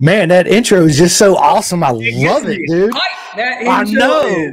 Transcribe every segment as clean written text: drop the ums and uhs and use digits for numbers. Man, that intro is just so awesome. I love it, dude. I know.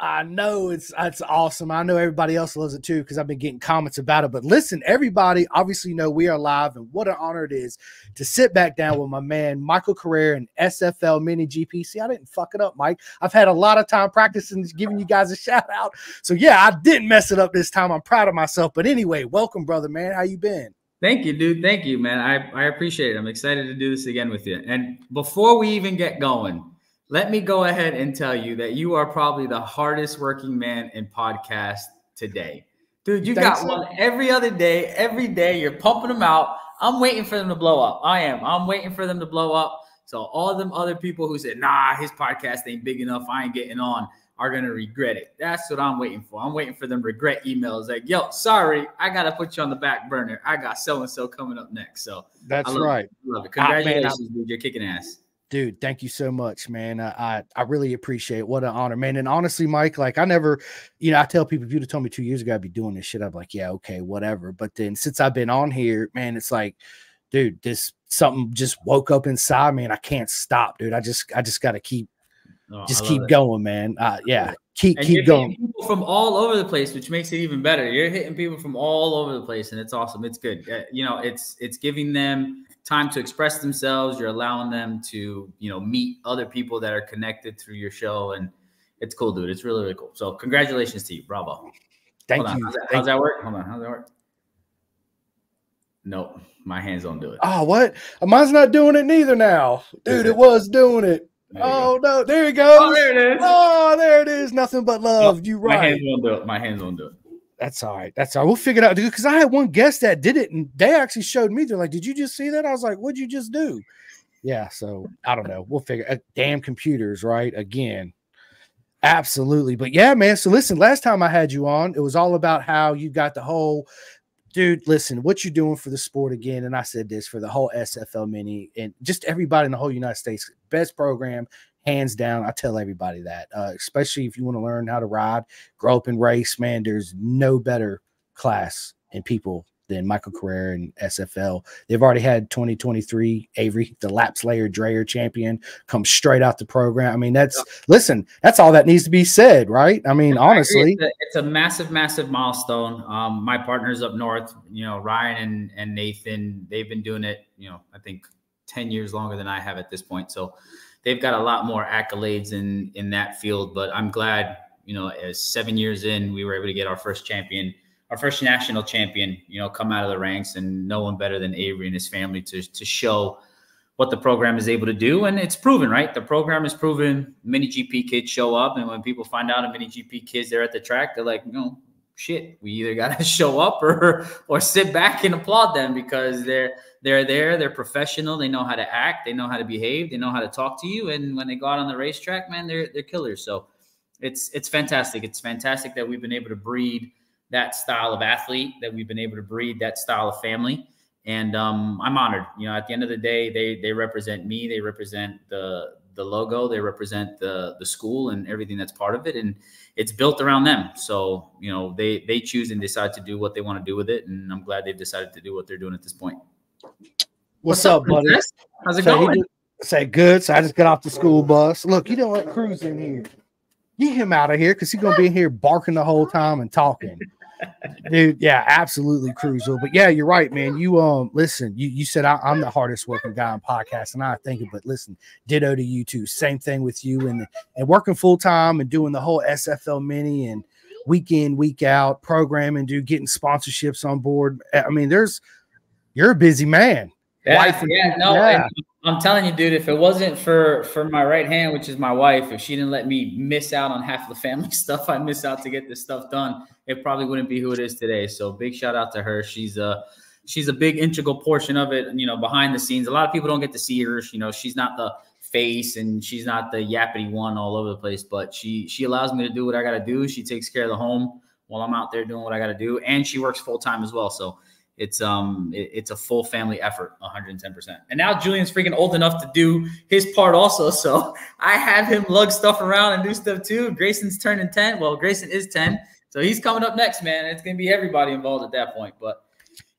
I know it's awesome. I know everybody else loves it too because I've been getting comments about it. But listen, everybody, obviously, you know we are live, and what an honor it is to sit back down with my man Michael Correa and SFL Mini GP. See, I didn't fuck it up, Mike. I've had a lot of time practicing giving you guys a shout out. So yeah, I didn't mess it up this time. I'm proud of myself. But anyway, welcome, brother, man. How you been? Thank you, dude. Thank you, man. I appreciate it. I'm excited to do this again with you. And before we even get going, let me go ahead and tell you that you are probably the hardest working man in podcast today. Dude, you got one every other day, every day. You're pumping them out. I'm waiting for them to blow up. I am. I'm waiting for them to blow up. So all them other people who said, nah, his podcast ain't big enough, I ain't getting on, are going to regret it. That's what I'm waiting for. I'm waiting for them regret emails like, yo, sorry, I got to put you on the back burner. I got so-and-so coming up next. So that's right. Love it. Congratulations, dude. You're kicking ass. Dude, thank you so much, man. I really appreciate it. What an honor, man. And honestly, Mike, like I never, you know, I tell people, if you'd have told me 2 years ago I'd be doing this shit, I'd be like, yeah, okay, whatever. But then since I've been on here, man, it's like, dude, this something just woke up inside me and I can't stop, dude. I just got to keep, keep going, man. Yeah, keep going. People from all over the place, which makes it even better. You're hitting people from all over the place, and it's awesome. It's good. You know, it's giving them time to express themselves. You're allowing them to, you know, meet other people that are connected through your show. And it's cool, dude. It's really, really cool. So congratulations to you. Bravo. Thank you. How's that work? Hold on. How's that work? Nope. My hands don't do it. Oh, what? Mine's not doing it neither now. Dude, it was doing it. Oh, no. There it goes. Oh, there it is. Oh, there it is. Nothing but love. You right. My hands won't do it. My hands won't do it. That's all right. That's all right. We'll figure it out, dude. Because I had one guest that did it, and they actually showed me. They're like, "Did you just see that?" I was like, "What'd you just do?" Yeah. So I don't know. We'll figure. Damn computers, right? Again, absolutely. But yeah, man. So listen, last time I had you on, it was all about how you got the whole. Dude, listen, what you doing for the sport again? And I said this for the whole SFL Mini and just everybody in the whole United States, best program. Hands down, I tell everybody that, especially if you want to learn how to ride, grow up and race, man, there's no better class and people than Michael Correa and SFL. They've already had 2023 Avery, the lap slayer, Dreher champion, come straight out the program. I mean, that's, listen, that's all that needs to be said, right? I mean, honestly. It's a massive, massive milestone. My partners up north, you know, Ryan and Nathan, they've been doing it, you know, I think 10 years longer than I have at this point. So they've got a lot more accolades in that field, but I'm glad, you know, as 7 years in, we were able to get our first champion, our first national champion, you know, come out of the ranks, and no one better than Avery and his family to show what the program is able to do. And it's proven, right? The program is proven. Mini GP kids show up, and when people find out a Mini GP kids, they're at the track, they're like, no, shit, we either got to show up or sit back and applaud them because they're there. They're professional. They know how to act. They know how to behave. They know how to talk to you. And when they go out on the racetrack, man, they're killers. So it's fantastic. It's fantastic that we've been able to breed that style of athlete, that we've been able to breed that style of family. And I'm honored. You know, at the end of the day, they represent me. They represent the logo, they represent the school and everything that's part of it, and it's built around them. So, you know, they choose and decide to do what they want to do with it, and I'm glad they've decided to do what they're doing at this point. What's up, buddy? How's it going? Say good. So I just got off the school bus. Look, you don't want Cruz in here. Get him out of here because he's gonna be in here barking the whole time and talking. Dude, yeah, absolutely, Cruzo. But yeah, you're right, man. You listen, you said I'm the hardest working guy on podcasts, and I think it, but listen, ditto to you too. Same thing with you and working full time and doing the whole SFL Mini and week in, week out programming, dude, getting sponsorships on board. I mean, you're a busy man. Yeah, wife and, yeah, no, yeah. I'm telling you, dude, if it wasn't for my right hand, which is my wife, if she didn't let me miss out on half of the family stuff I miss out to get this stuff done, it probably wouldn't be who it is today. So big shout out to her. She's a big integral portion of it, you know, behind the scenes. A lot of people don't get to see her. You know, she's not the face and she's not the yappity one all over the place, but she allows me to do what I got to do. She takes care of the home while I'm out there doing what I got to do. And she works full time as well. So it's a full family effort, 110%. And now Julian's freaking old enough to do his part also. So I have him lug stuff around and do stuff too. Grayson's turning 10. Well, Grayson is 10. So he's coming up next, man. It's going to be everybody involved at that point. But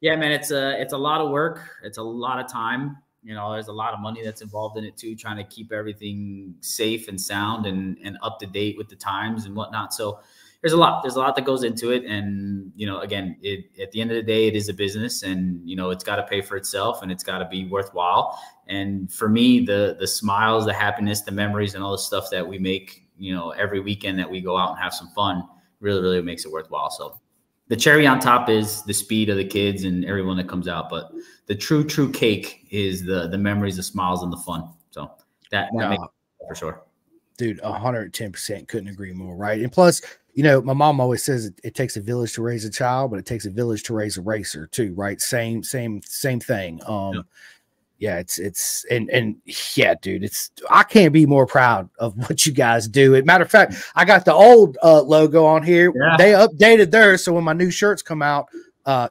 yeah, man, it's a lot of work. It's a lot of time. You know, there's a lot of money that's involved in it too, trying to keep everything safe and sound and up to date with the times and whatnot. So there's a lot that goes into it. And, you know, again, at the end of the day, it is a business, and, you know, it's got to pay for itself and it's got to be worthwhile. And for me, the smiles, the happiness, the memories, and all the stuff that we make, you know, every weekend that we go out and have some fun really, really makes it worthwhile. So the cherry on top is the speed of the kids and everyone that comes out, but the true cake is the memories, the smiles, and the fun. So that makes it for sure. Dude, 110%, couldn't agree more, right? And plus, you know, my mom always says it takes a village to raise a child, but it takes a village to raise a racer too, right? Same thing. Yeah, it's and yeah, dude, I can't be more proud of what you guys do. As a matter of fact, I got the old logo on here. Yeah. They updated theirs, so when my new shirts come out, the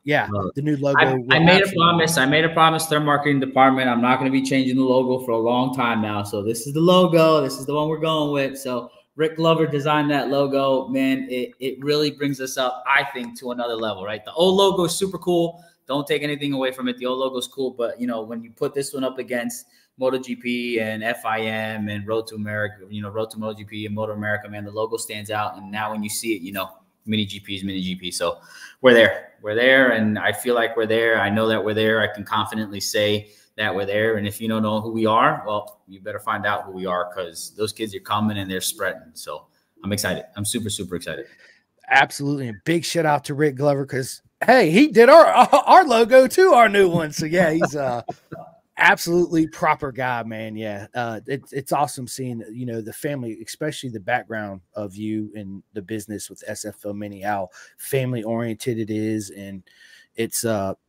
new logo. I made a promise. I made a promise to their marketing department. I'm not going to be changing the logo for a long time now. So this is the logo. This is the one we're going with. So Rick Glover designed that logo. Man, it really brings us up, I think, to another level, right? The old logo is super cool. Don't take anything away from it. The old logo's cool, but, you know, when you put this one up against MotoGP and FIM and Road to America, you know, Road to MotoGP and Moto America, man, the logo stands out. And now when you see it, you know, Mini GP is Mini GP. So we're there. We're there, and I feel like we're there. I know that we're there. I can confidently say that we're there. And if you don't know who we are, well, you better find out who we are, because those kids are coming and they're spreading. So I'm excited. I'm super, super excited. Absolutely. And big shout out to Rick Glover, because – hey, he did our logo too, our new one. So yeah, he's absolutely proper guy, man. Yeah, it's awesome seeing, you know, the family, especially the background of you and the business with SFL Mini, how family oriented it is, and it's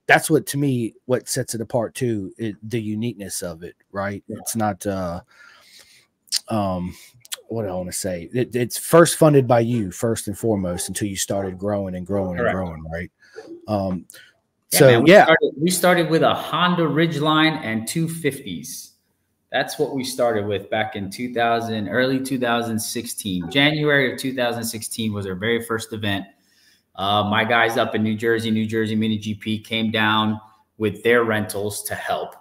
that's what, to me, what sets it apart too. The uniqueness of it, right? Yeah. It's not what I want to say. It's first funded by you first and foremost until you started growing and growing. Correct. And growing, right? We started with a Honda Ridgeline and 250s. That's what we started with back in early 2016. January of 2016 was our very first event. My guys up in New Jersey Mini GP came down with their rentals to help.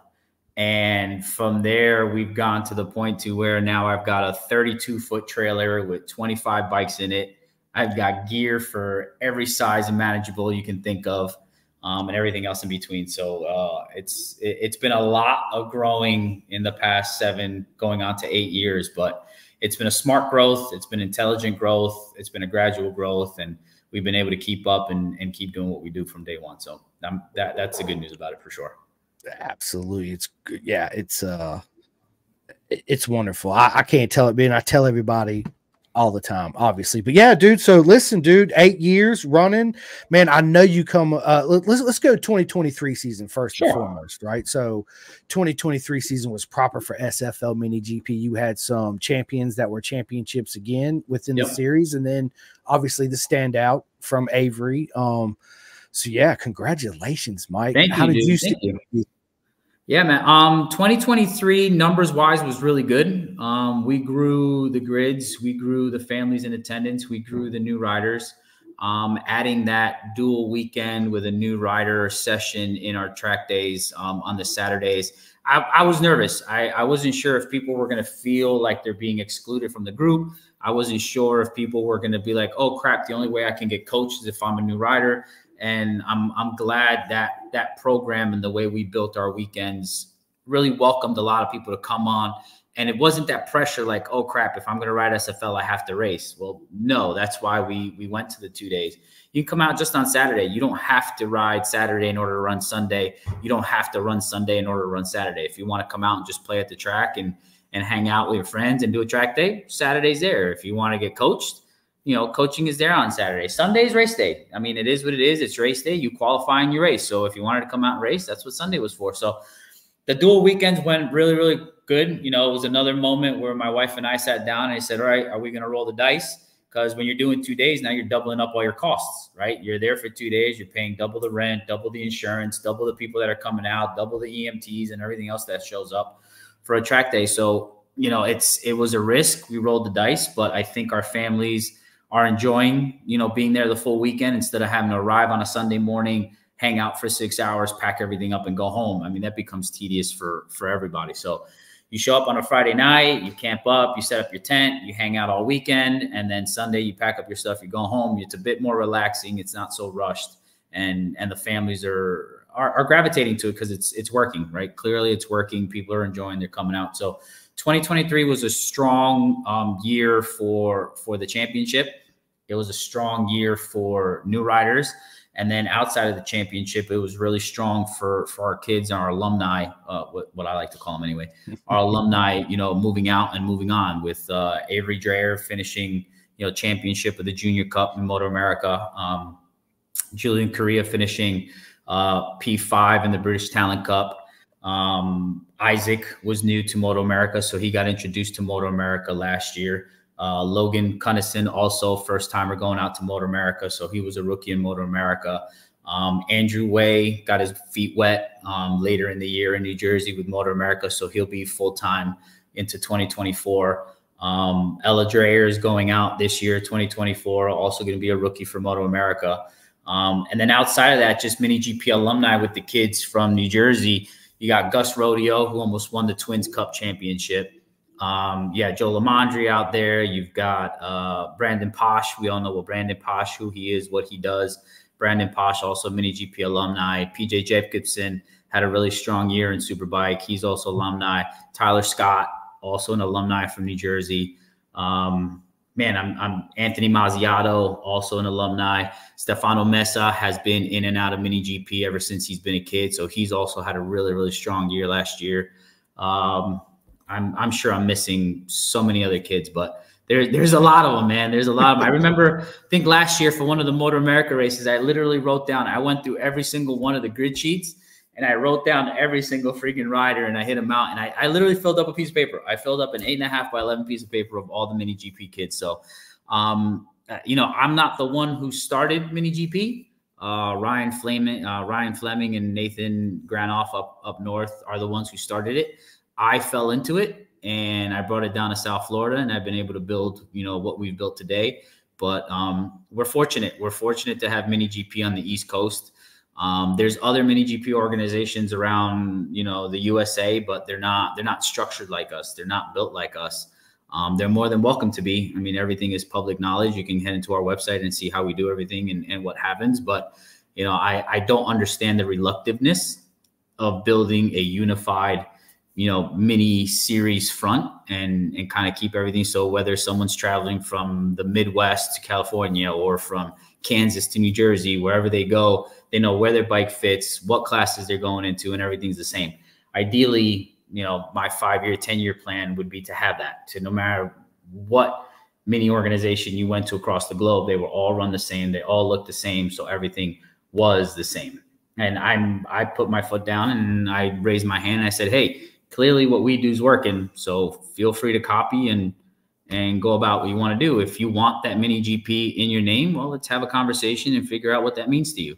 And from there, we've gone to the point to where now I've got a 32-foot trailer with 25 bikes in it. I've got gear for every size and manageable you can think of, and everything else in between. So it's been a lot of growing in the past 7, going on to 8 years, but it's been a smart growth. It's been intelligent growth. It's been a gradual growth, and we've been able to keep up and keep doing what we do from day one. So that's the good news about it for sure. Absolutely. It's good. Yeah, it's wonderful. I can't tell it, man. I tell everybody all the time, obviously, but yeah, dude. So listen, dude, 8 years running, man. I know you come. Let's go 2023 season first. Sure. And foremost, right? So 2023 season was proper for SFL Mini GP. You had some champions that were championships again within the series, and then obviously the standout from Avery. So yeah, congratulations, Mike. Thank you. How did you? Yeah, man. 2023 numbers wise was really good. We grew the grids, we grew the families in attendance, we grew the new riders. Adding that dual weekend with a new rider session in our track days on the Saturdays, I was nervous. I wasn't sure if people were going to feel like they're being excluded from the group. I wasn't sure if people were going to be like, "Oh crap, the only way I can get coached is if I'm a new rider." And I'm glad that program and the way we built our weekends really welcomed a lot of people to come on. And it wasn't that pressure like, oh, crap, if I'm going to ride SFL, I have to race. Well, no, that's why we went to the 2 days. You can come out just on Saturday. You don't have to ride Saturday in order to run Sunday. You don't have to run Sunday in order to run Saturday. If you want to come out and just play at the track and hang out with your friends and do a track day, Saturday's there. If you want to get coached, you know, coaching is there on Saturday. Sunday's race day. I mean, it is what it is. It's race day. You qualify and you race. So if you wanted to come out and race, that's what Sunday was for. So the dual weekends went really, really good. You know, it was another moment where my wife and I sat down and I said, all right, are we going to roll the dice? Because when you're doing 2 days, now you're doubling up all your costs, right? You're there for 2 days. You're paying double the rent, double the insurance, double the people that are coming out, double the EMTs and everything else that shows up for a track day. So, you know, it was a risk. We rolled the dice, but I think our families are enjoying, you know, being there the full weekend instead of having to arrive on a Sunday morning, hang out for 6 hours, pack everything up and go home. I mean, that becomes tedious for everybody. So you show up on a Friday night, you camp up, you set up your tent, you hang out all weekend, and then Sunday you pack up your stuff, you go home. It's a bit more relaxing. It's not so rushed. And the families are gravitating to it because it's working, right? Clearly it's working. People are enjoying, they're coming out. So 2023 was a strong year for the championship. It was a strong year for new riders. And then outside of the championship, it was really strong for our kids and our alumni, what I like to call them anyway, our alumni, you know, moving out and moving on with Avery Dreher finishing, you know, championship of the Junior Cup in Moto America, Julian Correa finishing P5 in the British Talent Cup. Isaac was new to Moto America, so he got introduced to Moto America last year. Logan Cunnison, also first timer going out to Moto America. So he was a rookie in Moto America. Andrew Way got his feet wet later in the year in New Jersey with Moto America. So he'll be full-time into 2024. Ella Dreher is going out this year, 2024, also going to be a rookie for Moto America. And then outside of that, just Mini GP alumni with the kids from New Jersey. You got Gus Rodeo, who almost won the Twins Cup Championship. Yeah, Joe Lamondry out there. You've got Brandon Posh. We all know what Brandon Posh, who he is, what he does. Brandon Posh, also Mini GP alumni. PJ Jacobson had a really strong year in Superbike. He's also alumni. Tyler Scott, also an alumni from New Jersey. I'm Anthony Mazziato, also an alumni. Stefano Mesa has been in and out of Mini GP ever since he's been a kid, so he's also had a really, really strong year last year. I'm sure I'm missing so many other kids, but there's a lot of them, man. There's a lot of them. I remember, I think last year for one of the Motor America races, I literally wrote down, I went through every single one of the grid sheets and I wrote down every single freaking rider and I hit them out. And I literally filled up a piece of paper. I filled up an 8.5 by 11 piece of paper of all the Mini GP kids. So, you know, I'm not the one who started Mini GP. Ryan Fleming and Nathan Granoff up north are the ones who started it. I fell into it and I brought it down to South Florida and I've been able to build, you know, what we've built today. But we're fortunate. We're fortunate to have Mini GP on the East Coast. There's other Mini GP organizations around, you know, the USA, but they're not structured like us. They're not built like us. They're more than welcome to be. I mean, everything is public knowledge. You can head into our website and see how we do everything and what happens. But, you know, I don't understand the reluctantness of building a unified, you know, mini series front and kind of keep everything. So whether someone's traveling from the Midwest to California or from Kansas to New Jersey, wherever they go, they know where their bike fits, what classes they're going into, and everything's the same. Ideally, you know, my 5-year, 10-year plan would be to have that, to no matter what mini organization you went to across the globe, they were all run the same. They all looked the same. So everything was the same. And I put my foot down and I raised my hand. And I said, hey, clearly what we do is working, so feel free to copy and go about what you want to do. If you want that Mini GP in your name, well, let's have a conversation and figure out what that means to you.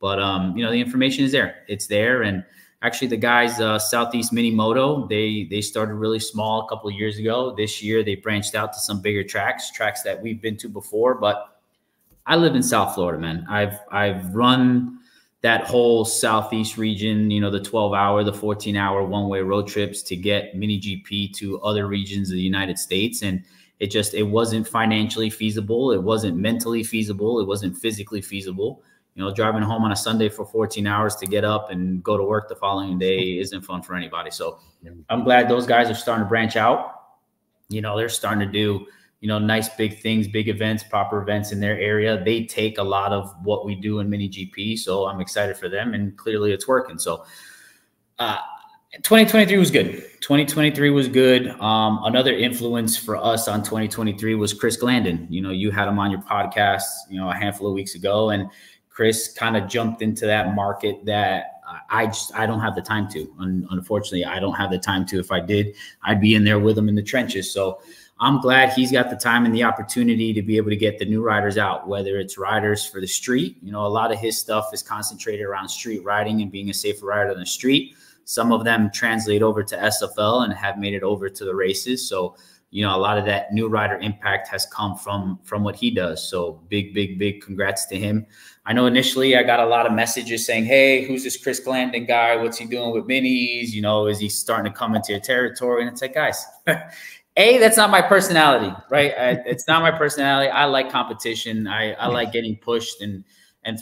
But, you know, the information is there. It's there. And actually the guys, Southeast Mini Moto, they started really small a couple of years ago. This year they branched out to some bigger tracks that we've been to before. But I live in South Florida, man. I've run that whole Southeast region, you know, the 12-hour, the 14-hour one-way road trips to get Mini GP to other regions of the United States. And it wasn't financially feasible. It wasn't mentally feasible. It wasn't physically feasible. You know, driving home on a Sunday for 14 hours to get up and go to work the following day isn't fun for anybody. So I'm glad those guys are starting to branch out. You know, they're starting to do, you know, nice big things, big events, proper events in their area. They take a lot of what we do in Mini GP. So I'm excited for them and clearly it's working. So 2023 was good. 2023 was good. Another influence for us on 2023 was Chris Glandon. You know, you had him on your podcast, you know, a handful of weeks ago, and Chris kind of jumped into that market that I don't have the time to. Unfortunately, I don't have the time to. If I did, I'd be in there with him in the trenches. So I'm glad he's got the time and the opportunity to be able to get the new riders out, whether it's riders for the street. You know, a lot of his stuff is concentrated around street riding and being a safer rider on the street. Some of them translate over to SFL and have made it over to the races. So you know, a lot of that new rider impact has come from what he does. So big congrats to him. I know initially I got a lot of messages saying, hey, who's this Chris Glandon guy? What's he doing with minis? You know, is he starting to come into your territory? And it's like, guys, A, that's not my personality, right? It's not my personality. I like competition. I like getting pushed and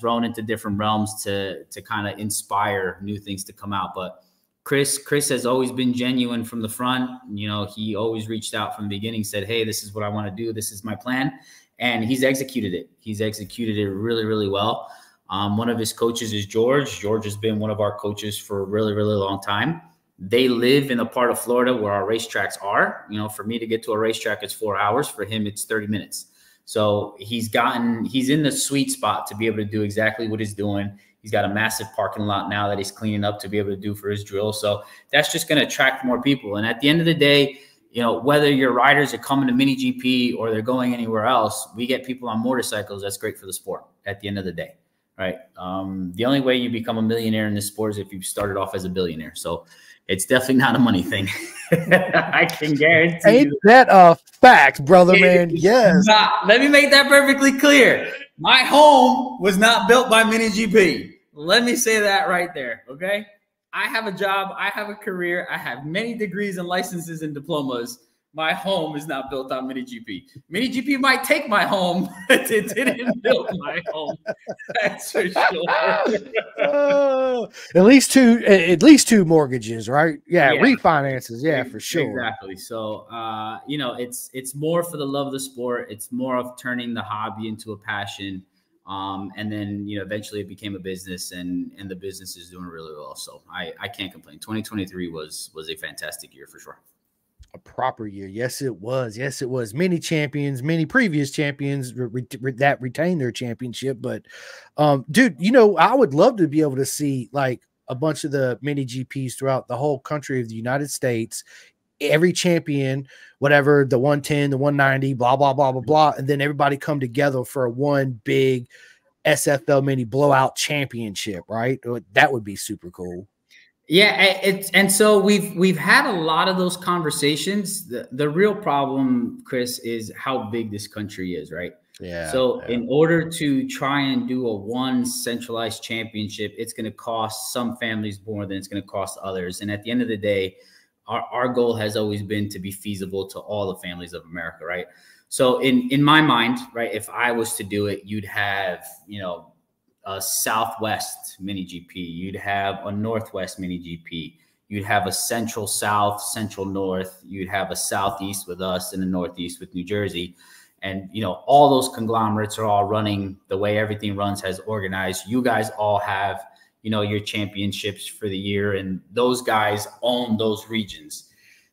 thrown into different realms to kind of inspire new things to come out. But Chris has always been genuine from the front. You know, he always reached out from the beginning, said, hey, this is what I want to do. This is my plan. And he's executed it. He's executed it really, really well. One of his coaches is George. George has been one of our coaches for a really, really long time. They live in a part of Florida where our racetracks are. You know, for me to get to a racetrack, it's 4 hours. For him, it's 30 minutes. So he's in the sweet spot to be able to do exactly what he's doing. He's got a massive parking lot now that he's cleaning up to be able to do for his drill. So that's just going to attract more people. And at the end of the day, you know, whether your riders are coming to Mini GP or they're going anywhere else, we get people on motorcycles. That's great for the sport at the end of the day, right? The only way you become a millionaire in this sport is if you started off as a billionaire. So it's definitely not a money thing. I can guarantee you. Ain't that a fact, brother, man? Yes. Not, let me make that perfectly clear. My home was not built by Mini GP. Let me say that right there, okay? I have a job. I have a career. I have many degrees and licenses and diplomas. My home is not built on Mini GP. Mini GP might take my home, but it didn't build my home. That's for sure. At least two mortgages, right? Yeah, yeah. Refinances. Yeah, for sure. Exactly. So, you know, it's more for the love of the sport. It's more of turning the hobby into a passion, and then you know eventually it became a business, and the business is doing really well. So I can't complain. 2023 was a fantastic year for sure. A proper year. Yes, it was. Yes, it was. Many champions, many previous champions that retained their championship. But, dude, you know, I would love to be able to see like a bunch of the mini GPs throughout the whole country of the United States. Every champion, whatever, the 110, the 190, blah, blah, blah, blah, blah. And then everybody come together for one big SFL mini blowout championship, right? That would be super cool. Yeah, and so we've had a lot of those conversations. The real problem, Chris, is how big this country is, right? Yeah. So in order to try and do a one centralized championship, it's going to cost some families more than it's going to cost others. And at the end of the day, our goal has always been to be feasible to all the families of America, right? So in my mind, right, if I was to do it, you'd have, you know, a Southwest Mini GP, you'd have a Northwest Mini GP, you'd have a Central South, Central North, you'd have a Southeast with us and a Northeast with New Jersey. And, you know, all those conglomerates are all running the way everything runs has organized. You guys all have, you know, your championships for the year and those guys own those regions.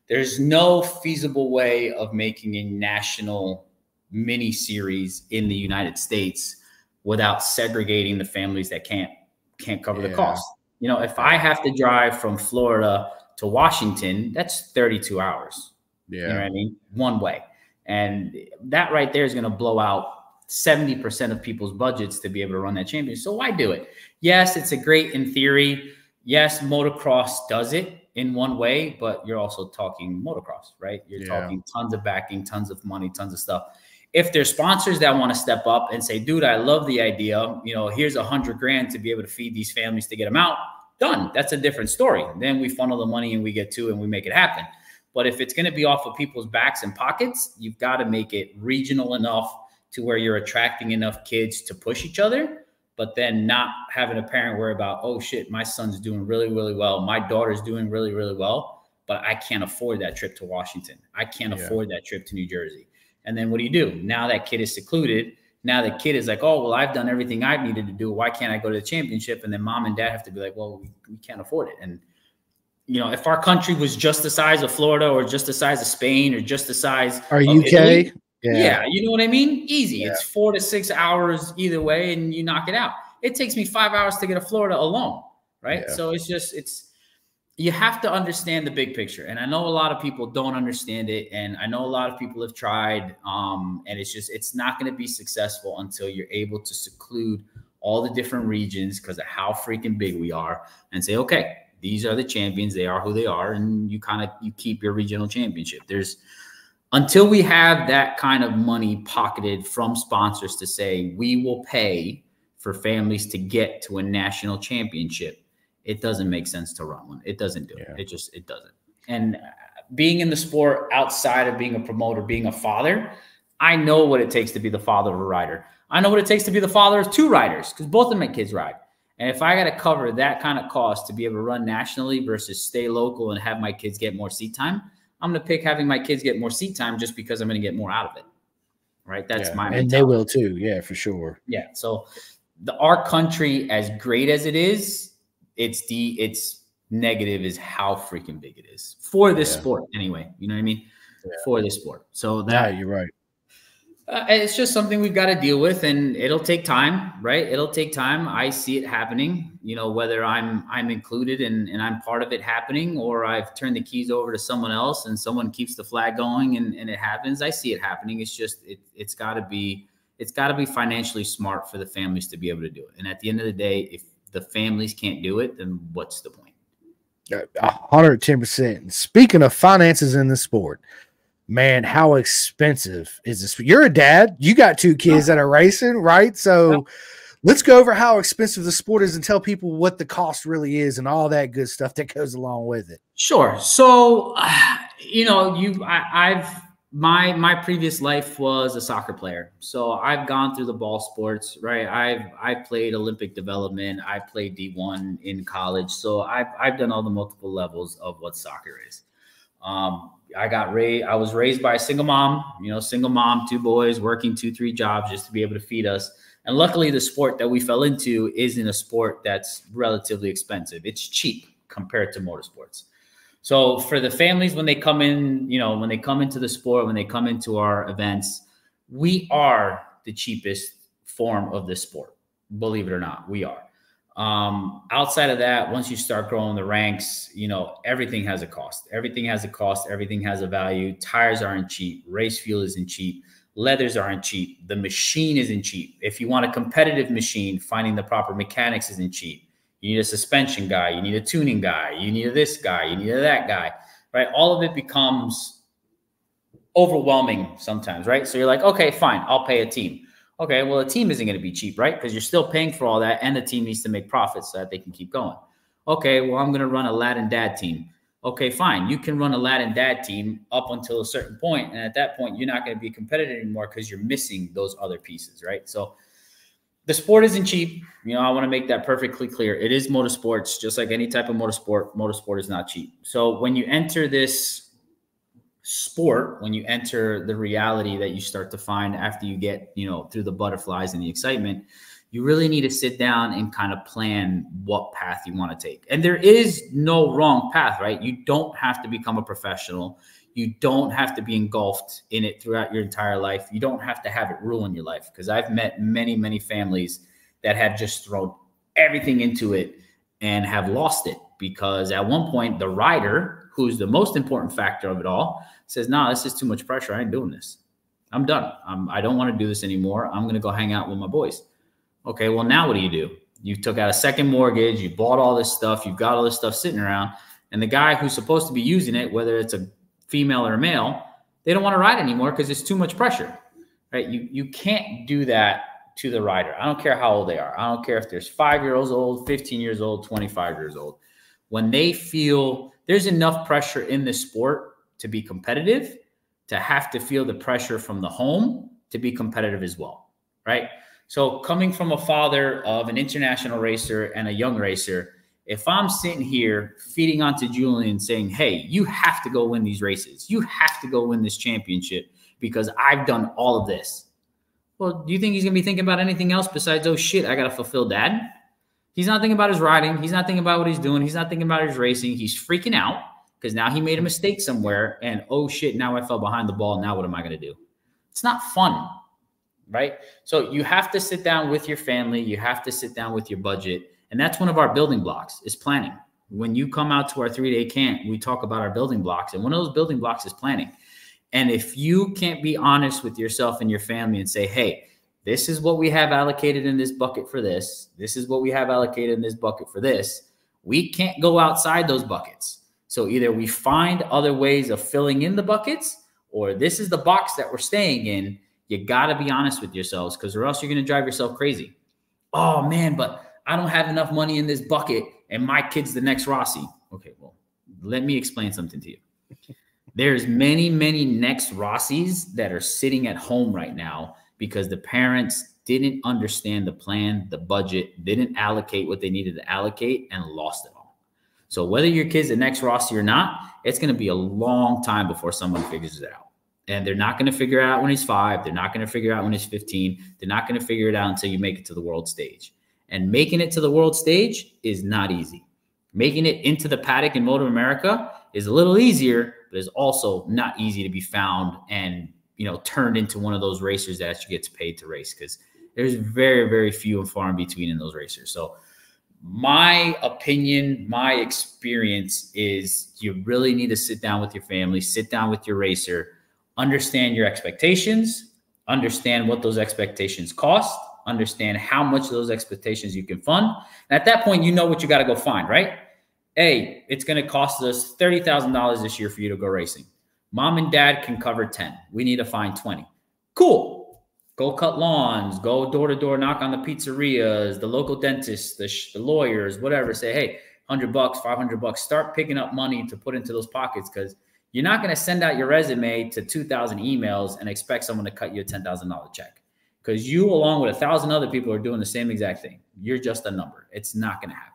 There's no feasible way of making a national mini series in the United States without segregating the families that can't cover the cost. You know, if I have to drive from Florida to Washington, that's 32 hours. Yeah. You know what I mean? One way. And that right there is going to blow out 70% of people's budgets to be able to run that championship. So why do it? Yes, it's a great in theory. Yes, motocross does it in one way, but you're also talking motocross, right? You're talking tons of backing, tons of money, tons of stuff. If there's sponsors that want to step up and say, dude, I love the idea, you know, here's $100 grand to be able to feed these families to get them out, done. That's a different story. Then we funnel the money and we get to and we make it happen. But if it's going to be off of people's backs and pockets, you've got to make it regional enough to where you're attracting enough kids to push each other, but then not having a parent worry about, oh, shit, my son's doing really, really well. My daughter's doing really, really well, but I can't afford that trip to Washington. I can't afford that trip to New Jersey. And then what do you do? Now that kid is secluded. Now the kid is like, oh, well, I've done everything I've needed to do. Why can't I go to the championship? And then mom and dad have to be like, well, we can't afford it. And, you know, if our country was just the size of Florida or just the size of Spain or just the size of Italy, yeah, you know what I mean? Easy. Yeah. It's 4 to 6 hours either way, and you knock it out. It takes me 5 hours to get to Florida alone, right? Yeah. So it's just you have to understand the big picture. And I know a lot of people don't understand it. And I know a lot of people have tried. And it's not going to be successful until you're able to seclude all the different regions because of how freaking big we are and say, okay, these are the champions. They are who they are. And you keep your regional championship. There's until we have that kind of money pocketed from sponsors to say, we will pay for families to get to a national championship, it doesn't make sense to run one. It doesn't do it. It just, it doesn't. And being in the sport outside of being a promoter, being a father, I know what it takes to be the father of a rider. I know what it takes to be the father of two riders because both of my kids ride. And if I got to cover that kind of cost to be able to run nationally versus stay local and have my kids get more seat time, I'm going to pick having my kids get more seat time just because I'm going to get more out of it. Right. That's my mentality. And they will too. Yeah, for sure. Yeah. So our country, as great as it is, it's negative is how freaking big it is for this sport anyway. You know what I mean? Yeah. For this sport. So that you're right. It's just something we've got to deal with, and it'll take time, right? It'll take time. I see it happening, you know, whether I'm included and I'm part of it happening, or I've turned the keys over to someone else and someone keeps the flag going and it happens. I see it happening. It's just, it's gotta be financially smart for the families to be able to do it. And at the end of the day, if the families can't do it, then what's the point? 110%. Speaking of finances in the sport, man, how expensive is this? You're a dad. You got two kids that are racing, right? So let's go over how expensive the sport is and tell people what the cost really is and all that good stuff that goes along with it. Sure. So, you know, my previous life was a soccer player. So I've gone through the ball sports, right? I played Olympic development. I played D1 in college. So I've done all the multiple levels of what soccer is. I was raised by a single mom, you know, single mom, two boys, working 2-3 jobs just to be able to feed us. And luckily the sport that we fell into isn't a sport that's relatively expensive. It's cheap compared to motorsports. So for the families, when they come in, you know, when they come into the sport, when they come into our events, we are the cheapest form of this sport. Believe it or not, we are. Outside of that, once you start growing the ranks, you know, everything has a cost. Everything has a cost. Everything has a value. Tires aren't cheap. Race fuel isn't cheap. Leathers aren't cheap. The machine isn't cheap. If you want a competitive machine, finding the proper mechanics isn't cheap. You need a suspension guy. You need a tuning guy. You need this guy. You need that guy, right? All of it becomes overwhelming sometimes, right? So you're like, okay, fine. I'll pay a team. Okay, well, a team isn't going to be cheap, right? Because you're still paying for all that, and the team needs to make profits so that they can keep going. Okay, well, I'm going to run a lad and dad team. Okay, fine. You can run a lad and dad team up until a certain point, and at that point, you're not going to be competitive anymore because you're missing those other pieces, right? So the sport isn't cheap. You know, I want to make that perfectly clear. It is motorsports, just like any type of motorsport. Motorsport is not cheap. So when you enter this sport, when you enter the reality that you start to find after you get, you know, through the butterflies and the excitement, you really need to sit down and kind of plan what path you want to take. And there is no wrong path, right? You don't have to become a professional. You don't have to be engulfed in it throughout your entire life. You don't have to have it ruin your life. Because I've met many, many families that have just thrown everything into it and have lost it. Because at one point, the rider, who's the most important factor of it all, says, no, this is too much pressure. I ain't doing this. I'm done. I don't want to do this anymore. I'm going to go hang out with my boys. Okay, well, now what do? You took out a second mortgage. You bought all this stuff. You've got all this stuff sitting around. And the guy who's supposed to be using it, whether it's a female or male, they don't want to ride anymore because it's too much pressure, right? You can't do that to the rider. I don't care how old they are. I don't care if there's 5 years old, 15 years old, 25 years old. When they feel there's enough pressure in the sport to be competitive, to have to feel the pressure from the home to be competitive as well, right? So coming from a father of an international racer and a young racer, if I'm sitting here feeding onto Julian saying, hey, you have to go win these races. You have to go win this championship because I've done all of this. Well, do you think he's going to be thinking about anything else besides, oh, shit, I got to fulfill dad? He's not thinking about his riding. He's not thinking about what he's doing. He's not thinking about his racing. He's freaking out because now he made a mistake somewhere. And, oh, shit, now I fell behind the ball. Now what am I going to do? It's not fun, right? So you have to sit down with your family. You have to sit down with your budget. And that's one of our building blocks is planning. When you come out to our 3-day camp, we talk about our building blocks. And one of those building blocks is planning. And if you can't be honest with yourself and your family and say, hey, this is what we have allocated in this bucket for this. This is what we have allocated in this bucket for this. We can't go outside those buckets. So either we find other ways of filling in the buckets or this is the box that we're staying in, you got to be honest with yourselves, because or else you're going to drive yourself crazy. Oh, man, but I don't have enough money in this bucket and my kid's the next Rossi. Okay, well, let me explain something to you. There's many, many next Rossis that are sitting at home right now because the parents didn't understand the plan, the budget, didn't allocate what they needed to allocate, and lost it all. So whether your kid's the next Rossi or not, it's going to be a long time before someone figures it out. And they're not going to figure it out when he's 5. They're not going to figure it out when he's 15. They're not going to figure it out until you make it to the world stage. And making it to the world stage is not easy. Making it into the paddock in Moto America is a little easier, but is also not easy to be found and, you know, turned into one of those racers that actually gets paid to race, because there's very, very few and far in between in those racers. So my opinion, my experience is you really need to sit down with your family, sit down with your racer, understand your expectations, understand what those expectations cost, understand how much of those expectations you can fund. And at that point, you know what you got to go find, right? Hey, it's going to cost us $30,000 this year for you to go racing. Mom and dad can cover 10. We need to find 20. Cool. Go cut lawns, go door to door, knock on the pizzerias, the local dentists, the lawyers, whatever. Say, hey, $100, $500. Start picking up money to put into those pockets, because you're not going to send out your resume to 2,000 emails and expect someone to cut you a $10,000 check, because you, along with 1,000 other people, are doing the same exact thing. You're just a number. It's not going to happen.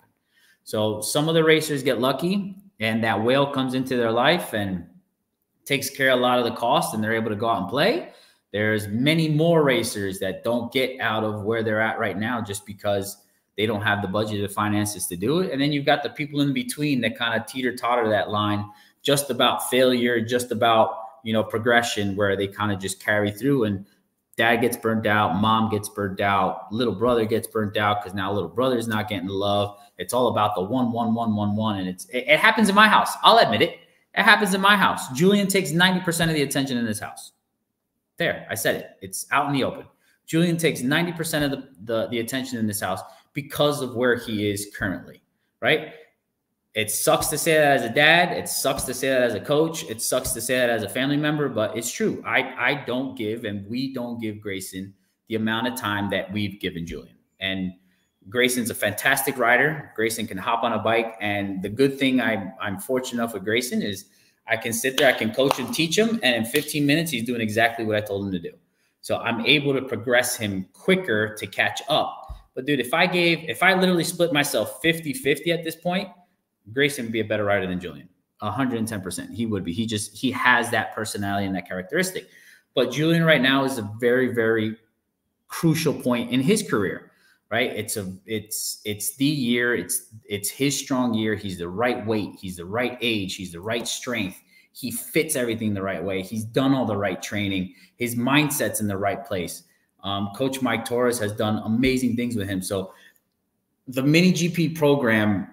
So some of the racers get lucky and that whale comes into their life and takes care of a lot of the cost and they're able to go out and play. There's many more racers that don't get out of where they're at right now just because they don't have the budget or the finances to do it. And then you've got the people in between that kind of teeter-totter that line, just about failure, just about, you know, progression, where they kind of just carry through and dad gets burnt out, mom gets burnt out, little brother gets burnt out because now little brother's not getting the love. It's all about the one. And it happens in my house. I'll admit it. It happens in my house. Julian takes 90% of the attention in this house. There, I said it. It's out in the open. Julian takes 90% of the attention in this house because of where he is currently, right? It sucks to say that as a dad. It sucks to say that as a coach. It sucks to say that as a family member, but it's true. I don't give, and we don't give Grayson the amount of time that we've given Julian. And Grayson's a fantastic rider. Grayson can hop on a bike. And the good thing I'm fortunate enough with Grayson is I can sit there, I can coach and teach him. And in 15 minutes, he's doing exactly what I told him to do. So I'm able to progress him quicker to catch up. But dude, if I literally split myself 50-50 at this point, Grayson would be a better rider than Julian. 110%. He would be. He has that personality and that characteristic. But Julian right now is a very, very crucial point in his career, right? It's the year. It's his strong year. He's the right weight. He's the right age. He's the right strength. He fits everything the right way. He's done all the right training. His mindset's in the right place. Coach Mike Torres has done amazing things with him. So the mini GP program,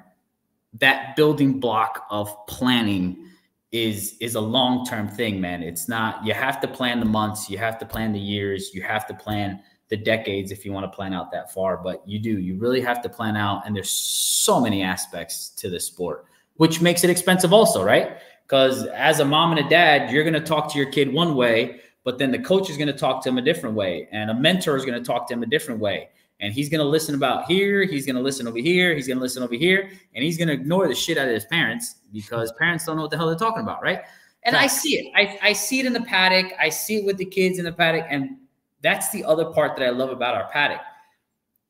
that building block of planning is a long-term thing, man. It's not, you have to plan the months, you have to plan the years, you have to plan the decades if you want to plan out that far, but you really have to plan out. And there's so many aspects to this sport, which makes it expensive also, right? Because as a mom and a dad, you're going to talk to your kid one way, but then the coach is going to talk to him a different way. And a mentor is going to talk to him a different way. And he's going to listen about here. He's going to listen over here. He's going to listen over here. And he's going to ignore the shit out of his parents, because parents don't know what the hell they're talking about, right? And I see it. I see it in the paddock. I see it with the kids in the paddock. And that's the other part that I love about our paddock.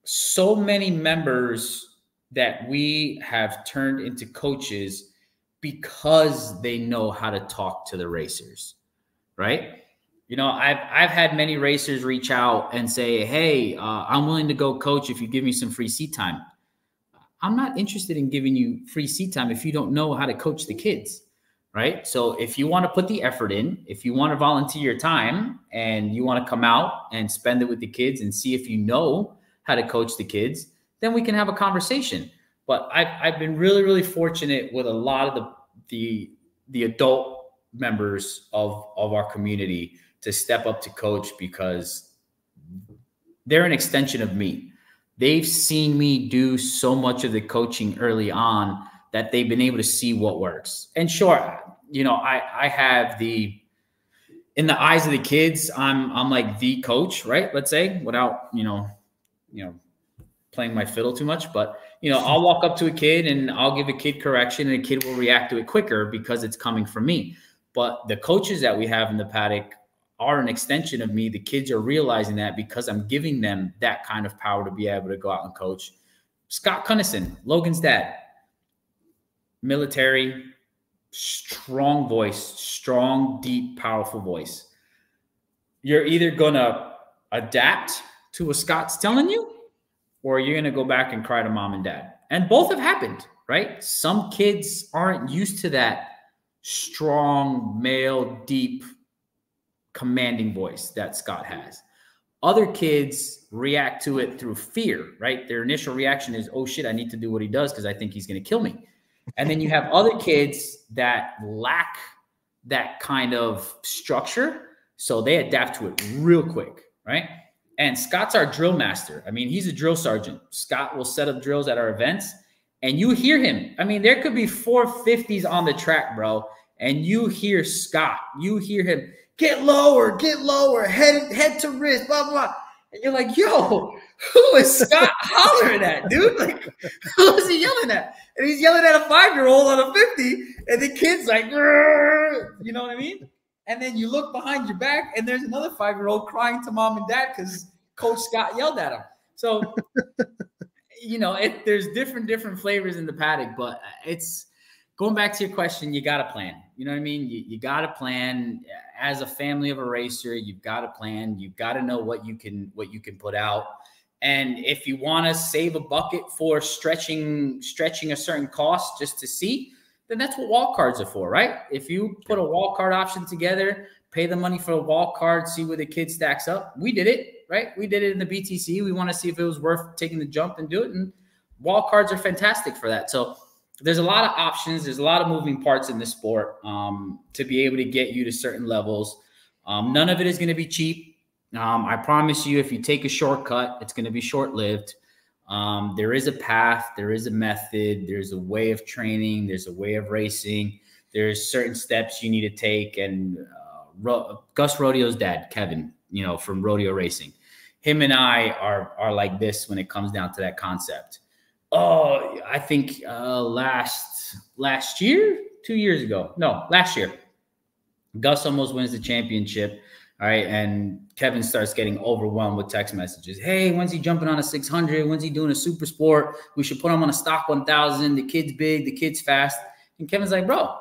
So many members that we have turned into coaches because they know how to talk to the racers, right? You know, I've had many racers reach out and say, hey, I'm willing to go coach if you give me some free seat time. I'm not interested in giving you free seat time if you don't know how to coach the kids, right? So if you want to put the effort in, if you want to volunteer your time and you want to come out and spend it with the kids and see if you know how to coach the kids, then we can have a conversation. But I've been really, really fortunate with a lot of the adult members of our community to step up to coach, because they're an extension of me. They've seen me do so much of the coaching early on that they've been able to see what works. And sure, you know, I have the in the eyes of the kids, I'm like the coach, right? Let's say, without, you know, playing my fiddle too much, but you know, I'll walk up to a kid and I'll give a kid correction and the kid will react to it quicker because it's coming from me. But the coaches that we have in the paddock are an extension of me. The kids are realizing that because I'm giving them that kind of power to be able to go out and coach. Scott Cunnison, Logan's dad, military, strong voice, strong, deep, powerful voice. You're either going to adapt to what Scott's telling you, or you're going to go back and cry to mom and dad. And both have happened, right? Some kids aren't used to that strong, male, deep, commanding voice that Scott has. Other kids react to it through fear, right? Their initial reaction is, oh shit, I need to do what he does because I think he's going to kill me. And then you have other kids that lack that kind of structure, so they adapt to it real quick, right? And Scott's our drill master. I mean, he's a drill sergeant. Scott will set up drills at our events, and you hear him. I mean, there could be 450s on the track, bro, and you hear Scott. You hear him, get lower, head to wrist, blah, blah. And you're like, yo, who is Scott hollering at, dude? Like, who is he yelling at? And he's yelling at a 5-year-old on a 50, and the kid's like, grr, you know what I mean? And then you look behind your back, and there's another 5-year-old crying to mom and dad because Coach Scott yelled at him. So, you know, there's different flavors in the paddock, but it's going back to your question. You got to plan. You know what I mean? You got to plan as a family of a racer. You've got to plan. You've got to know what you can put out. And if you want to save a bucket for stretching a certain cost just to see, then that's what wall cards are for, right? If you put a wall card option together, pay the money for a wall card, see where the kid stacks up. We did it, right? We did it in the BTC. We want to see if it was worth taking the jump and do it. And wall cards are fantastic for that. So there's a lot of options. There's a lot of moving parts in this sport to be able to get you to certain levels. None of it is going to be cheap. I promise you, if you take a shortcut, it's going to be short-lived. There is a path, there is a method, there's a way of training, there's a way of racing, there's certain steps you need to take. And Gus Rodeo's dad, Kevin, you know, from Rodeo Racing, him and I are like this when it comes down to that concept. Oh, I think last year, Gus almost wins the championship. All right, and Kevin starts getting overwhelmed with text messages. Hey, when's he jumping on a 600? When's he doing a super sport? We should put him on a stock 1000. The kid's big. The kid's fast. And Kevin's like, bro,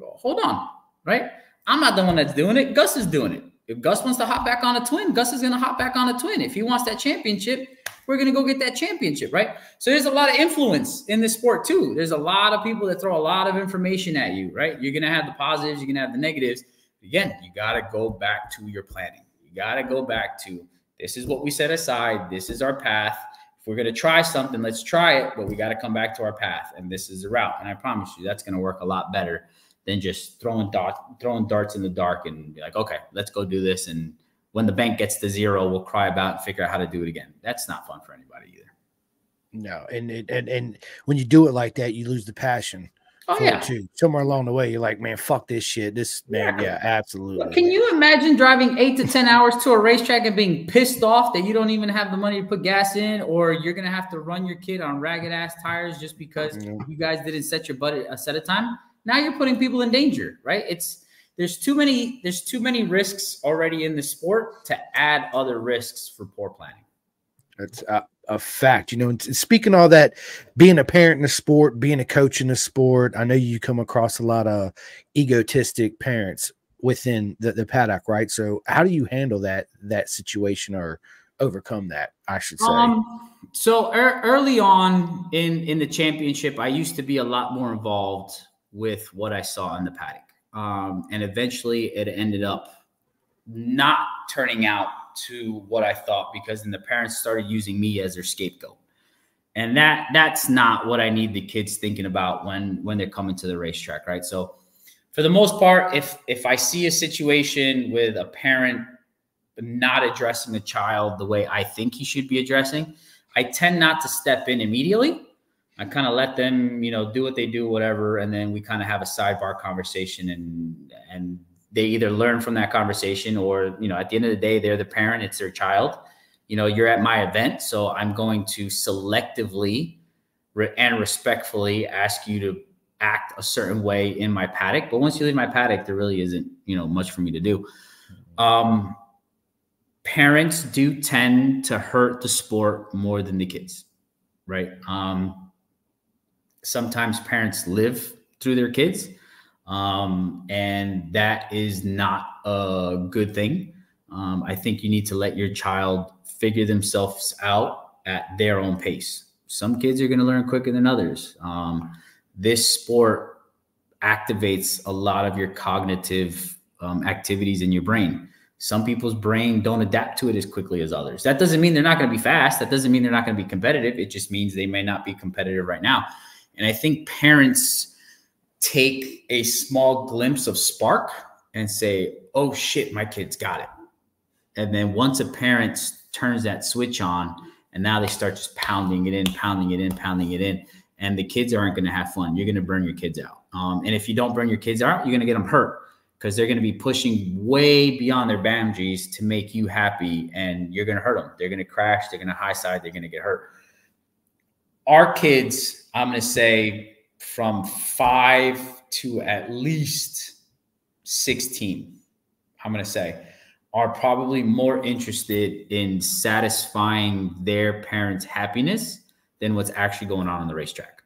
hold on, right? I'm not the one that's doing it. Gus is doing it. If Gus wants to hop back on a twin, Gus is going to hop back on a twin. If he wants that championship, we're going to go get that championship, right? So there's a lot of influence in this sport too. There's a lot of people that throw a lot of information at you, right? You're going to have the positives. You're going to have the negatives. Again, you got to go back to your planning. You got to go back to, this is what we set aside. This is our path. If we're going to try something, let's try it, but we got to come back to our path. And this is the route. And I promise you, that's going to work a lot better than just throwing darts in the dark and be like, okay, let's go do this. And when the bank gets to zero, we'll cry about it and figure out how to do it again. That's not fun for anybody either. No. And when you do it like that, you lose the passion. Oh, yeah. Too. Somewhere along the way, you're like, man, fuck this shit. This, man, yeah, absolutely. Well, can you imagine driving 8 to 10 hours to a racetrack and being pissed off that you don't even have the money to put gas in, or you're going to have to run your kid on ragged-ass tires just because you guys didn't set your budget a set of time? Now you're putting people in danger, right? There's too many risks already in the sport to add other risks for poor planning. That's a fact, you know, and speaking of all that, being a parent in the sport, being a coach in the sport, I know you come across a lot of egotistic parents within the paddock, right? So how do you handle that situation, or overcome that, I should say? So early on in the championship, I used to be a lot more involved with what I saw in the paddock. And eventually it ended up not turning out to what I thought, because then the parents started using me as their scapegoat. And that's not what I need the kids thinking about when they're coming to the racetrack, right? So for the most part, if I see a situation with a parent not addressing the child the way I think he should be addressing, I tend not to step in immediately. I kind of let them, you know, do what they do, whatever. And then we kind of have a sidebar conversation and they either learn from that conversation or, you know, at the end of the day, they're the parent, it's their child. You know, you're at my event, so I'm going to selectively and respectfully ask you to act a certain way in my paddock. But once you leave my paddock, there really isn't, you know, much for me to do. Parents do tend to hurt the sport more than the kids, right? Sometimes parents live through their kids, and that is not a good thing. I think you need to let your child figure themselves out at their own pace. Some kids are going to learn quicker than others. This sport activates a lot of your cognitive activities in your brain. Some people's brain don't adapt to it as quickly as others. That doesn't mean they're not going to be fast. That doesn't mean they're not going to be competitive. It just means they may not be competitive right now. And I think parents take a small glimpse of spark and say, oh shit, my kid's got it. And then once a parent turns that switch on, and now they start just pounding it in, pounding it in, pounding it in. And the kids aren't going to have fun. You're going to burn your kids out. And if you don't burn your kids out, you're going to get them hurt, because they're going to be pushing way beyond their boundaries to make you happy, and you're going to hurt them. They're going to crash. They're going to high side. They're going to get hurt. Our kids, I'm going to say from 5 to at least 16, I'm going to say, are probably more interested in satisfying their parents' happiness than what's actually going on the racetrack.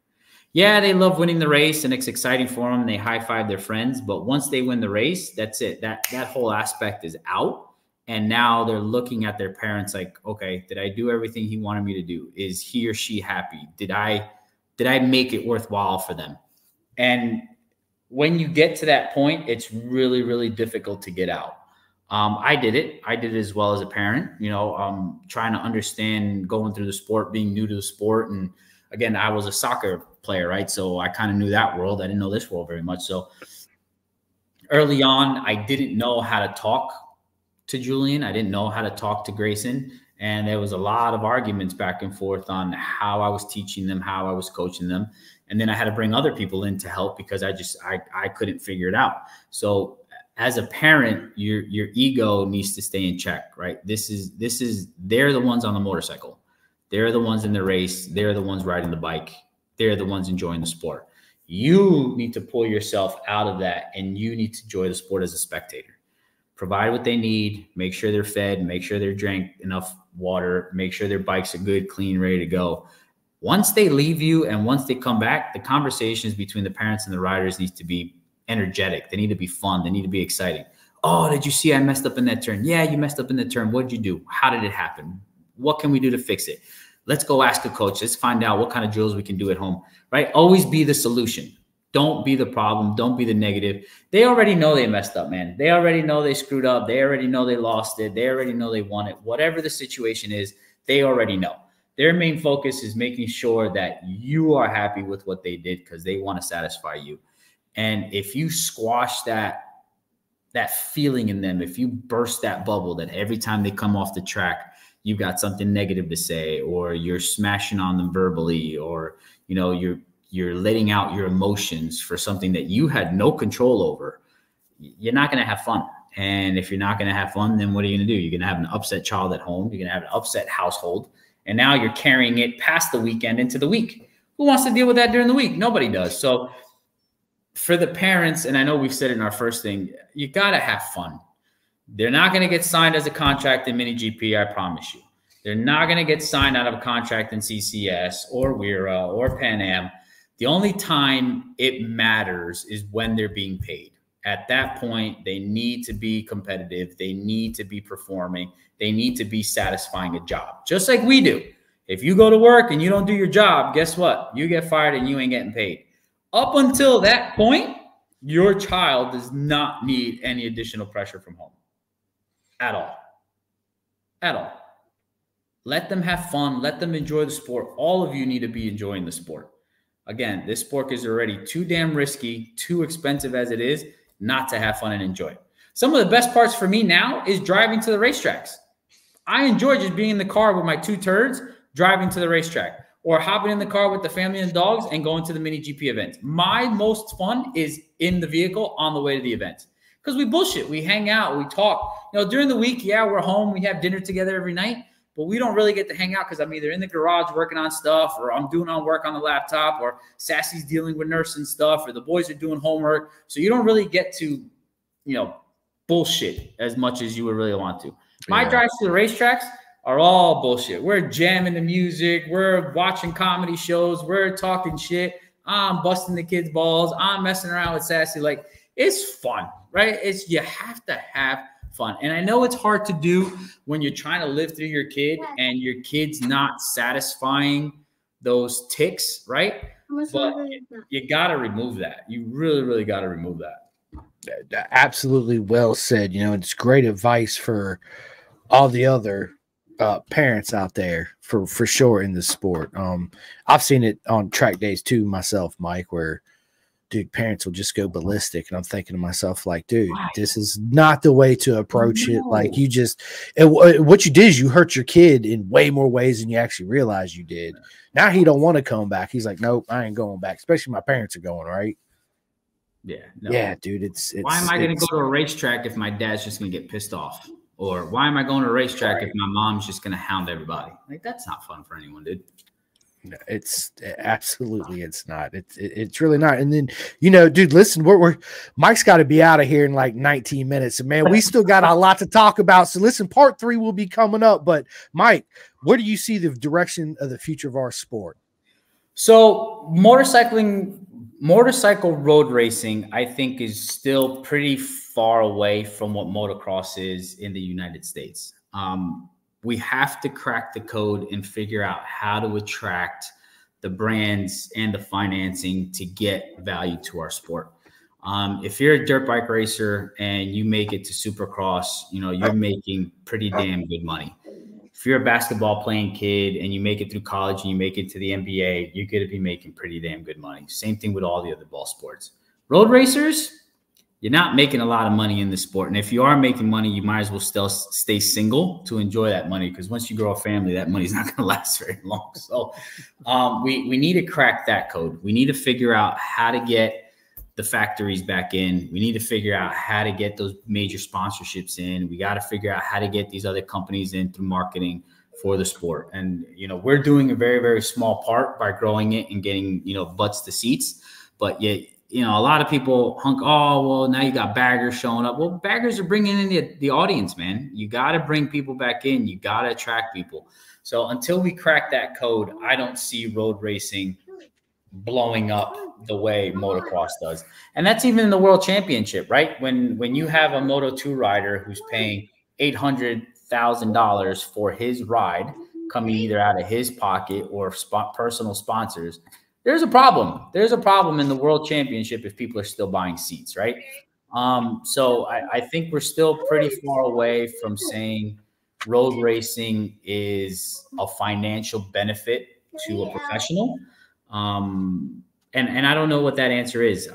Yeah, they love winning the race and it's exciting for them and they high-five their friends, but once they win the race, that's it. That whole aspect is out, and now they're looking at their parents like, okay, did I do everything he wanted me to do? Is he or she happy? Did I make it worthwhile for them? And when you get to that point, it's really, really difficult to get out. I did it. I did it as well as a parent, you know, trying to understand, going through the sport, being new to the sport. And again, I was a soccer player, right? So I kind of knew that world. I didn't know this world very much. So early on, I didn't know how to talk to Julian. I didn't know how to talk to Grayson. And there was a lot of arguments back and forth on how I was teaching them, how I was coaching them. And then I had to bring other people in to help because I couldn't figure it out. So as a parent, your ego needs to stay in check, right? This is they're the ones on the motorcycle. They're the ones in the race. They're the ones riding the bike. They're the ones enjoying the sport. You need to pull yourself out of that, and you need to enjoy the sport as a spectator. Provide what they need, make sure they're fed, make sure they're drank enough water, make sure their bikes are good, clean, ready to go. Once they leave you and once they come back, the conversations between the parents and the riders needs to be energetic. They need to be fun. They need to be exciting. Oh, did you see I messed up in that turn? Yeah, you messed up in the turn. What did you do? How did it happen? What can we do to fix it? Let's go ask a coach. Let's find out what kind of drills we can do at home, right? Always be the solution. Don't be the problem. Don't be the negative. They already know they messed up, man. They already know they screwed up. They already know they lost it. They already know they won it. Whatever the situation is, they already know. Their main focus is making sure that you are happy with what they did because they want to satisfy you. And if you squash that feeling in them, if you burst that bubble that every time they come off the track, you've got something negative to say, or you're smashing on them verbally, or, you know, you're letting out your emotions for something that you had no control over, you're not going to have fun. And if you're not going to have fun, then what are you going to do? You're going to have an upset child at home. You're going to have an upset household. And now you're carrying it past the weekend into the week. Who wants to deal with that during the week? Nobody does. So for the parents, and I know we've said it in our first thing, you got to have fun. They're not going to get signed as a contract in Mini GP, I promise you. They're not going to get signed out of a contract in CCS or WERA or Pan Am. The only time it matters is when they're being paid. At that point, they need to be competitive. They need to be performing. They need to be satisfying a job, just like we do. If you go to work and you don't do your job, guess what? You get fired and you ain't getting paid. Up until that point, your child does not need any additional pressure from home at all. At all. Let them have fun. Let them enjoy the sport. All of you need to be enjoying the sport. Again, this sport is already too damn risky, too expensive as it is, not to have fun and enjoy it. Some of the best parts for me now is driving to the racetracks. I enjoy just being in the car with my two turds, driving to the racetrack, or hopping in the car with the family and dogs and going to the Mini GP event. My most fun is in the vehicle on the way to the event. because we bullshit. We hang out. We talk. You know, during the week, yeah, we're home. We have dinner together every night, but we don't really get to hang out because I'm either in the garage working on stuff, or I'm doing on work on the laptop, or Sassy's dealing with nursing stuff, or the boys are doing homework. So you don't really get to, you know, bullshit as much as you would really want to. My drives to the racetracks are all bullshit. We're jamming the music. We're watching comedy shows. We're talking shit. I'm busting the kids' balls. I'm messing around with Sassy. Like, it's fun, right? It's, you have to have fun. And I know it's hard to do when you're trying to live through your kid and your kid's not satisfying those ticks, right? But you got to remove that. You really, really got to remove that. Absolutely well said. You know, it's great advice for all the other parents out there for sure in this sport. I've seen it on track days too myself, Mike, where dude, parents will just go ballistic, and I'm thinking to myself, like, dude, this is not the way to approach it. Like, you just, what you did is you hurt your kid in way more ways than you actually realize you did. Now he don't want to come back. He's like, nope, I ain't going back. Especially my parents are going, right? Yeah, no. Yeah, dude. It's why am I going to go to a racetrack if my dad's just going to get pissed off? Or why am I going to a racetrack if my mom's just going to hound everybody? Like, that's not fun for anyone, dude. No, it's absolutely, it's not. It's really not. And then, you know, dude, listen, we're Mike's got to be out of here in like 19 minutes. And man, we still got a lot to talk about. So listen, part 3 will be coming up. But Mike, where do you see the direction of the future of our sport? So motorcycle road racing, I think, is still pretty far away from what motocross is in the United States. We have to crack the code and figure out how to attract the brands and the financing to get value to our sport. If you're a dirt bike racer and you make it to Supercross, you know, you're making pretty damn good money. If you're a basketball playing kid and you make it through college and you make it to the NBA, you're going to be making pretty damn good money. Same thing with all the other ball sports. Road racers, you're not making a lot of money in this sport. And if you are making money, you might as well still stay single to enjoy that money, because once you grow a family, that money's not going to last very long. So we need to crack that code. We need to figure out how to get the factories back in. We need to figure out how to get those major sponsorships in. We got to figure out how to get these other companies in through marketing for the sport. And, you know, we're doing a very, very small part by growing it and getting, you know, butts to seats. But yet, you know, a lot of people hunk, oh, well, now you got baggers showing up. Well, baggers are bringing in the audience, man. You got to bring people back in. You got to attract people. So until we crack that code, I don't see road racing blowing up the way motocross does. And that's even in the world championship, right? When you have a Moto2 rider who's paying $800,000 for his ride coming either out of his pocket or personal sponsors, there's a problem. There's a problem in the world championship if people are still buying seats, right? So I think we're still pretty far away from saying road racing is a financial benefit to a professional. And I don't know what that answer is.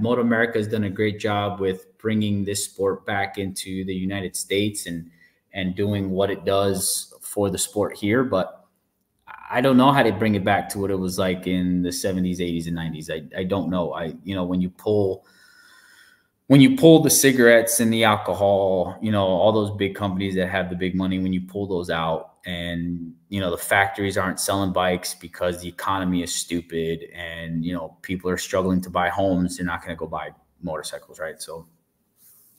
Moto America has done a great job with bringing this sport back into the United States and doing what it does for the sport here, but I don't know how to bring it back to what it was like in the 70s, 80s, and 90s. I don't know. You know, when you pull the cigarettes and the alcohol, you know, all those big companies that have the big money, when you pull those out and, you know, the factories aren't selling bikes because the economy is stupid and, you know, people are struggling to buy homes, they're not going to go buy motorcycles, right? So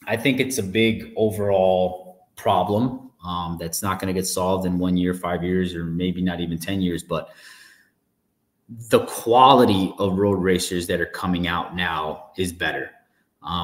I think it's a big overall problem. That's not going to get solved in 1 year, 5 years, or maybe not even 10 years. But the quality of road racers that are coming out now is better.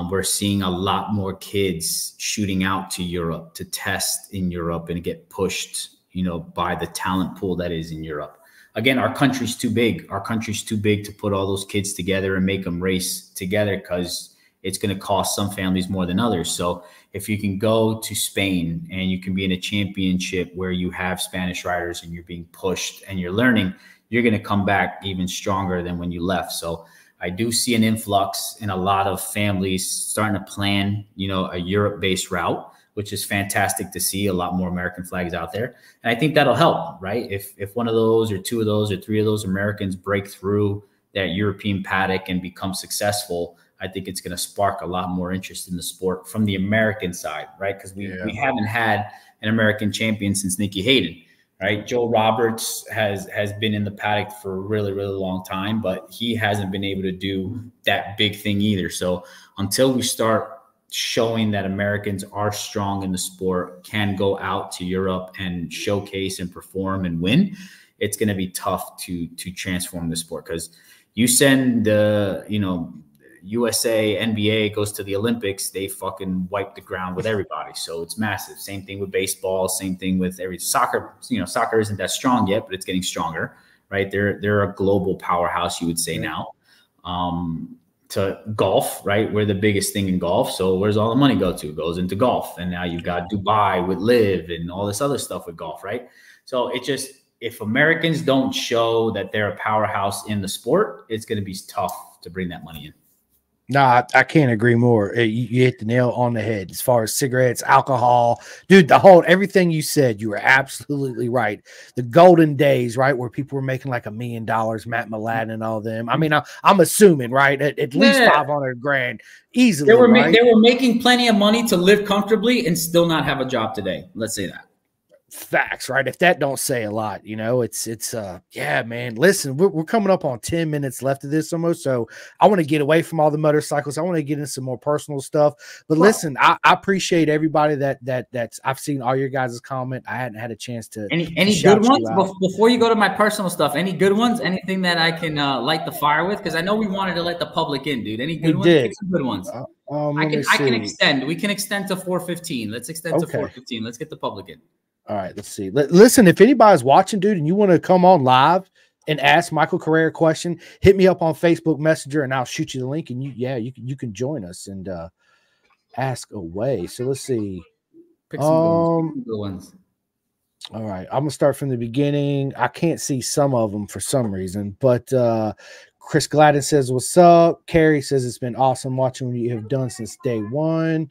We're seeing a lot more kids shooting out to Europe to test in Europe and get pushed, you know, by the talent pool that is in Europe. Again, our country's too big. Our country's too big to put all those kids together and make them race together, because it's going to cost some families more than others. So if you can go to Spain and you can be in a championship where you have Spanish riders and you're being pushed and you're learning, you're going to come back even stronger than when you left. So I do see an influx in a lot of families starting to plan, you know, a Europe-based route, which is fantastic to see. A lot more American flags out there. And I think that'll help, right? If one of those or two of those or three of those Americans break through that European paddock and become successful, I think it's going to spark a lot more interest in the sport from the American side, right? Because we haven't had an American champion since Nikki Hayden, right? Joe Roberts has been in the paddock for a really, really long time, but he hasn't been able to do that big thing either. So until we start showing that Americans are strong in the sport, can go out to Europe and showcase and perform and win, it's going to be tough to transform the sport. Because you send the, you know, USA, NBA goes to the Olympics, they fucking wipe the ground with everybody. So it's massive. Same thing with baseball, same thing with every soccer. You know, soccer isn't that strong yet, but it's getting stronger, right? They're a global powerhouse, you would say now. To golf, right? We're the biggest thing in golf. So where's all the money go to? It goes into golf. And now you've got Dubai with Liv and all this other stuff with golf, right? So it just, if Americans don't show that they're a powerhouse in the sport, it's going to be tough to bring that money in. No, I can't agree more. You hit the nail on the head as far as cigarettes, alcohol, dude, the whole, everything you said, you were absolutely right. The golden days, right, where people were making like $1 million, Matt Mulatin and all them. I mean, I'm assuming, right, at least $500 grand easily. They were making plenty of money to live comfortably and still not have a job today. Let's say that. Facts, right? If that don't say a lot, you know, it's yeah, man. Listen, we're coming up on 10 minutes left of this almost, so I want to get away from all the motorcycles. I want to get into some more personal stuff. But listen, I appreciate everybody that's I've seen all your guys' comment. I hadn't had a chance to any good ones before you go to my personal stuff. Any good ones? Anything that I can light the fire with? Because I know we wanted to let the public in, dude. Any good ones? Did. Some good ones. I can extend. We can extend to 4:15. Let's extend to 4:15. Let's get the public in. All right, let's see. Listen, if anybody's watching, dude, and you want to come on live and ask Michael Correa a question, hit me up on Facebook Messenger, and I'll shoot you the link, and you can join us and ask away. So let's see. Pick some good ones. All right, I'm gonna start from the beginning. I can't see some of them for some reason, but Chris Gladden says, "What's up?" Carrie says, "It's been awesome watching what you have done since day one."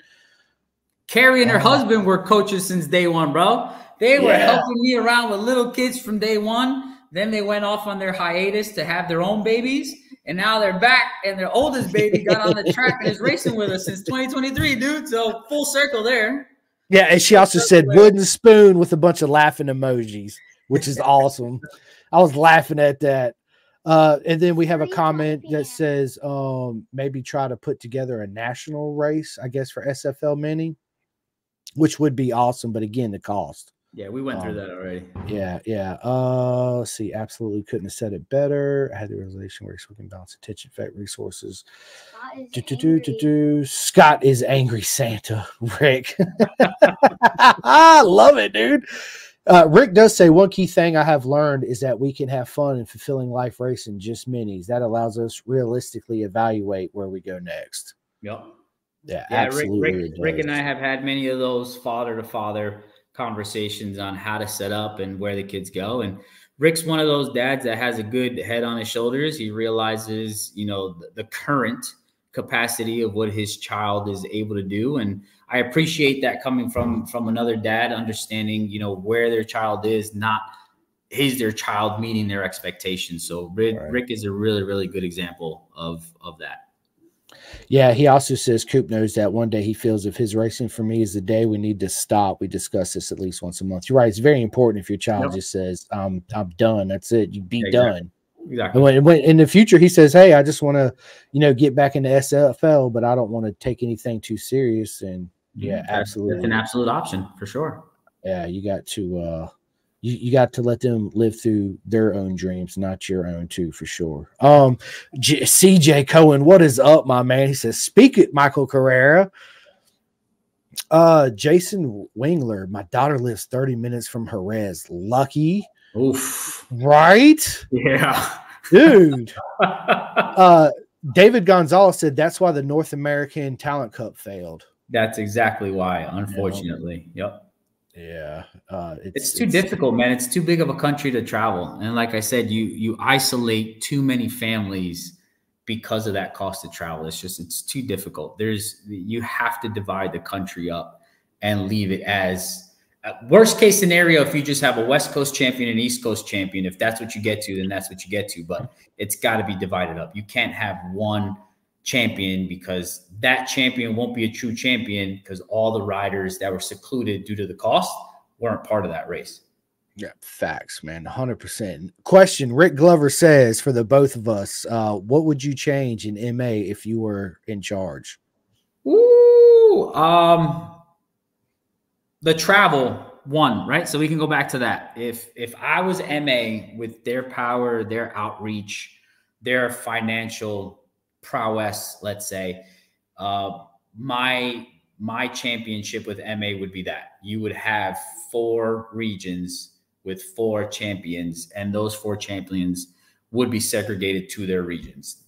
Carrie and her husband were coaches since day one, bro. They were helping me around with little kids from day one. Then they went off on their hiatus to have their own babies. And now they're back, and their oldest baby got on the track and is racing with us since 2023, dude. So full circle there. Yeah, and she also said wooden spoon with a bunch of laughing emojis, which is awesome. I was laughing at that. And then we have a comment that says maybe try to put together a national race, I guess, for SFL Mini, which would be awesome, but again, the cost. Yeah, we went through that already. Yeah. Let's see. Absolutely couldn't have said it better. I had the realization where we can balance attention, fact, resources. Scott is angry Santa, Rick. I love it, dude. Rick does say one key thing I have learned is that we can have fun and fulfilling life racing just minis. That allows us realistically evaluate where we go next. Yep. Yeah, absolutely. Rick and I have had many of those father-to-father conversations on how to set up and where the kids go. And Rick's one of those dads that has a good head on his shoulders. He realizes, you know, the current capacity of what his child is able to do. And I appreciate that coming from another dad, understanding, you know, where their child is, not is their child meeting their expectations. So Rick is a really, really good example of that. Yeah, he also says Coop knows that one day he feels if his racing for me is the day we need to stop. We discuss this at least once a month. You're right. It's very important if your child just says, I'm done. That's it. You'd be done. Exactly. And when in the future he says, hey, I just want to, you know, get back into SFL, but I don't want to take anything too serious. And yeah, absolutely. It's an absolute option for sure. Yeah, you got to you got to let them live through their own dreams, not your own too, for sure. CJ Cohen, what is up, my man? He says, speak it, Michael Correa. Jason Wingler, my daughter lives 30 minutes from Jerez. Lucky. Oof. Right? Yeah. Dude. David Gonzalez said that's why the North American Talent Cup failed. That's exactly why, unfortunately. Yep. Yeah. It's difficult, man. It's too big of a country to travel. And like I said, you isolate too many families because of that cost of travel. It's too difficult. You have to divide the country up and leave it as worst case scenario, if you just have a West Coast champion and East Coast champion, if that's what you get to, then that's what you get to. But it's got to be divided up. You can't have one champion, because that champion won't be a true champion because all the riders that were secluded due to the cost weren't part of that race. Yeah, facts, man, 100%. Question, Rick Glover says, for the both of us, what would you change in MA if you were in charge? Ooh, the travel one, right? So we can go back to that. If I was MA with their power, their outreach, their financial prowess, let's say, my championship with MA would be that. You would have 4 regions with 4 champions, and those 4 champions would be segregated to their regions.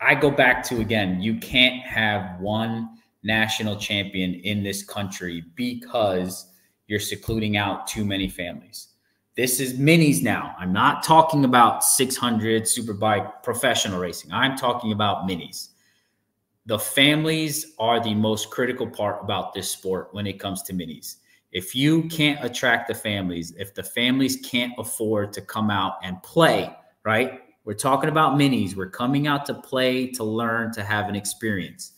I go back to, again, you can't have one national champion in this country because you're secluding out too many families. This is minis now. I'm not talking about 600 Superbike professional racing. I'm talking about minis. The families are the most critical part about this sport when it comes to minis. If you can't attract the families, if the families can't afford to come out and play, right? We're talking about minis. We're coming out to play, to learn, to have an experience.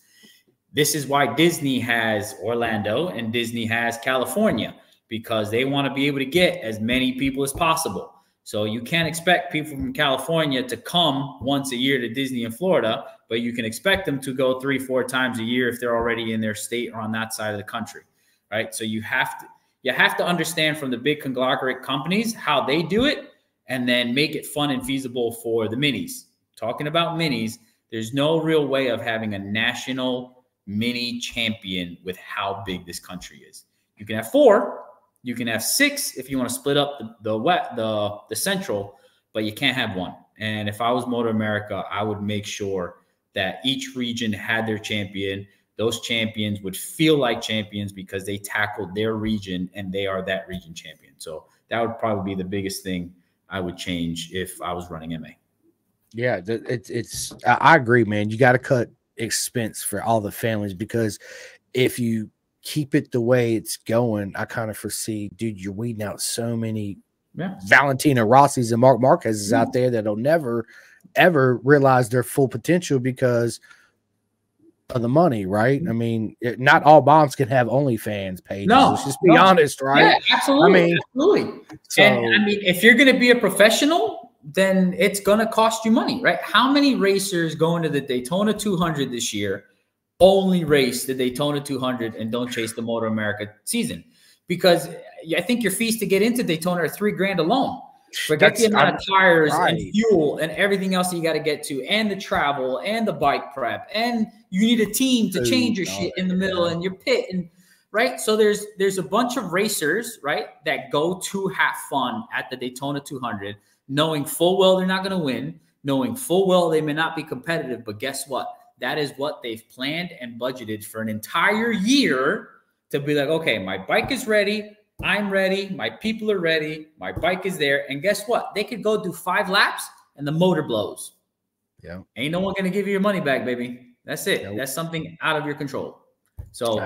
This is why Disney has Orlando and Disney has California, because they want to be able to get as many people as possible. So you can't expect people from California to come once a year to Disney in Florida, but you can expect them to go 3-4 times a year if they're already in their state or on that side of the country, right? So you have to understand from the big conglomerate companies how they do it, and then make it fun and feasible for the minis. Talking about minis, there's no real way of having a national mini champion with how big this country is. You can have 4. You can have 6 if you want to split up the central, but you can't have one. And if I was Moto America, I would make sure that each region had their champion. Those champions would feel like champions because they tackled their region and they are that region champion. So that would probably be the biggest thing I would change if I was running MA. Yeah, it's I agree, man. You got to cut expense for all the families, because if you keep it the way it's going, I kind of foresee, dude, you're weeding out so many Valentino Rossi's and Mark Marquez's out there that'll never, ever realize their full potential because of the money, right? I mean, not all moms can have OnlyFans pages. No, let's just be honest, right? Yeah, absolutely. I mean, absolutely. So, and I mean, if you're going to be a professional, then it's going to cost you money, right? How many racers going to the Daytona 200 this year only race the Daytona 200 and don't chase the Moto America season? Because I think your fees to get into Daytona are $3 grand alone. Forget the amount of tires and fuel and everything else that you got to get to, and the travel and the bike prep, and you need a team to change your shit in the middle and your pit, and right. So there's a bunch of racers, right, that go to have fun at the Daytona 200, knowing full well they're not going to win, knowing full well they may not be competitive, but guess what? That is what they've planned and budgeted for an entire year to be like, okay, my bike is ready. I'm ready. My people are ready. My bike is there. And guess what? They could go do 5 laps and the motor blows. Yeah. Ain't no one going to give you your money back, baby. That's it. Nope. That's something out of your control. So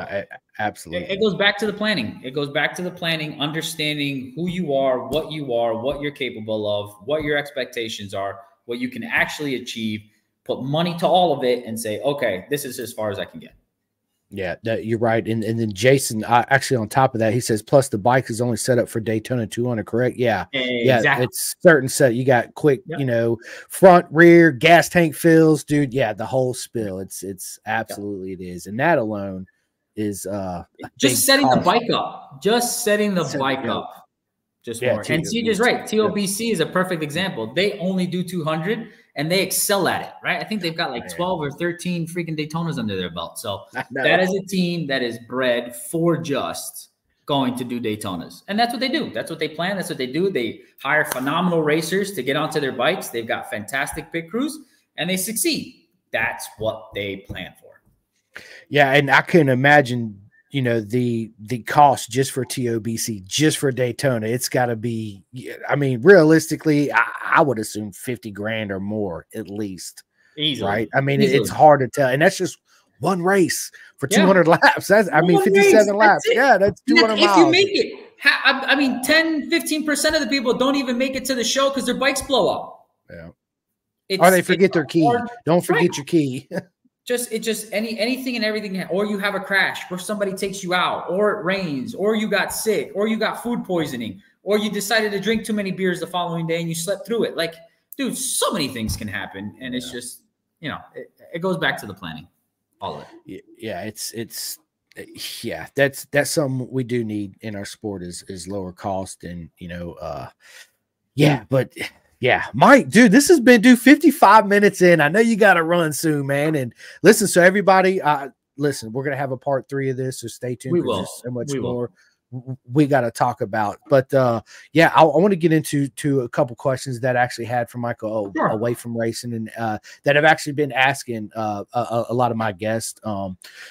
absolutely. It goes back to the planning. It goes back to the planning, understanding who you are, what you're capable of, what your expectations are, what you can actually achieve. Put money to all of it and say, okay, this is as far as I can get. Yeah, you're right. And then Jason, actually on top of that, he says, plus the bike is only set up for Daytona 200, correct? Yeah. Exactly. It's certain set. You got quick, you know, front, rear, gas tank fills, dude. Yeah, the whole spill. It's absolutely it is. And that alone is just setting the bike up. Just setting the bike up. Just more. And CJ's right. TOBC is a perfect example. They only do 200 and they excel at it, right? I think they've got like 12 or 13 freaking Daytonas under their belt. So that is a team that is bred for just going to do Daytonas. And that's what they do. That's what they plan. That's what they do. They hire phenomenal racers to get onto their bikes. They've got fantastic pit crews and they succeed. That's what they plan for. Yeah, and I couldn't imagine, you know, the cost just for TOBC, just for Daytona, it's got to be, I mean, realistically, I would assume $50 grand or more at least. Easily. Right. I mean, it's hard to tell. And that's just one race for 200 laps. That's, I mean, 57 laps. Yeah. That's 200 miles. If you make it, I mean, 10, 15% of the people don't even make it to the show because their bikes blow up. Yeah. Or they forget their key. Don't forget your key. Just anything and everything, or you have a crash where somebody takes you out, or it rains, or you got sick, or you got food poisoning, or you decided to drink too many beers the following day and you slept through it. Like, dude, so many things can happen, and it's just, you know, it goes back to the planning, all of it. Yeah, it's that's something we do need in our sport is lower cost, and you know, Yeah, Mike, dude, this has been, dude, 55 minutes in. I know you got to run soon, man. And listen, so everybody, listen, we're going to have a part 3 of this, so stay tuned. We will. So much more we got to talk about. But, yeah, I want to get into a couple questions that I actually had from Michael away from racing, and that have actually been asking a lot of my guests.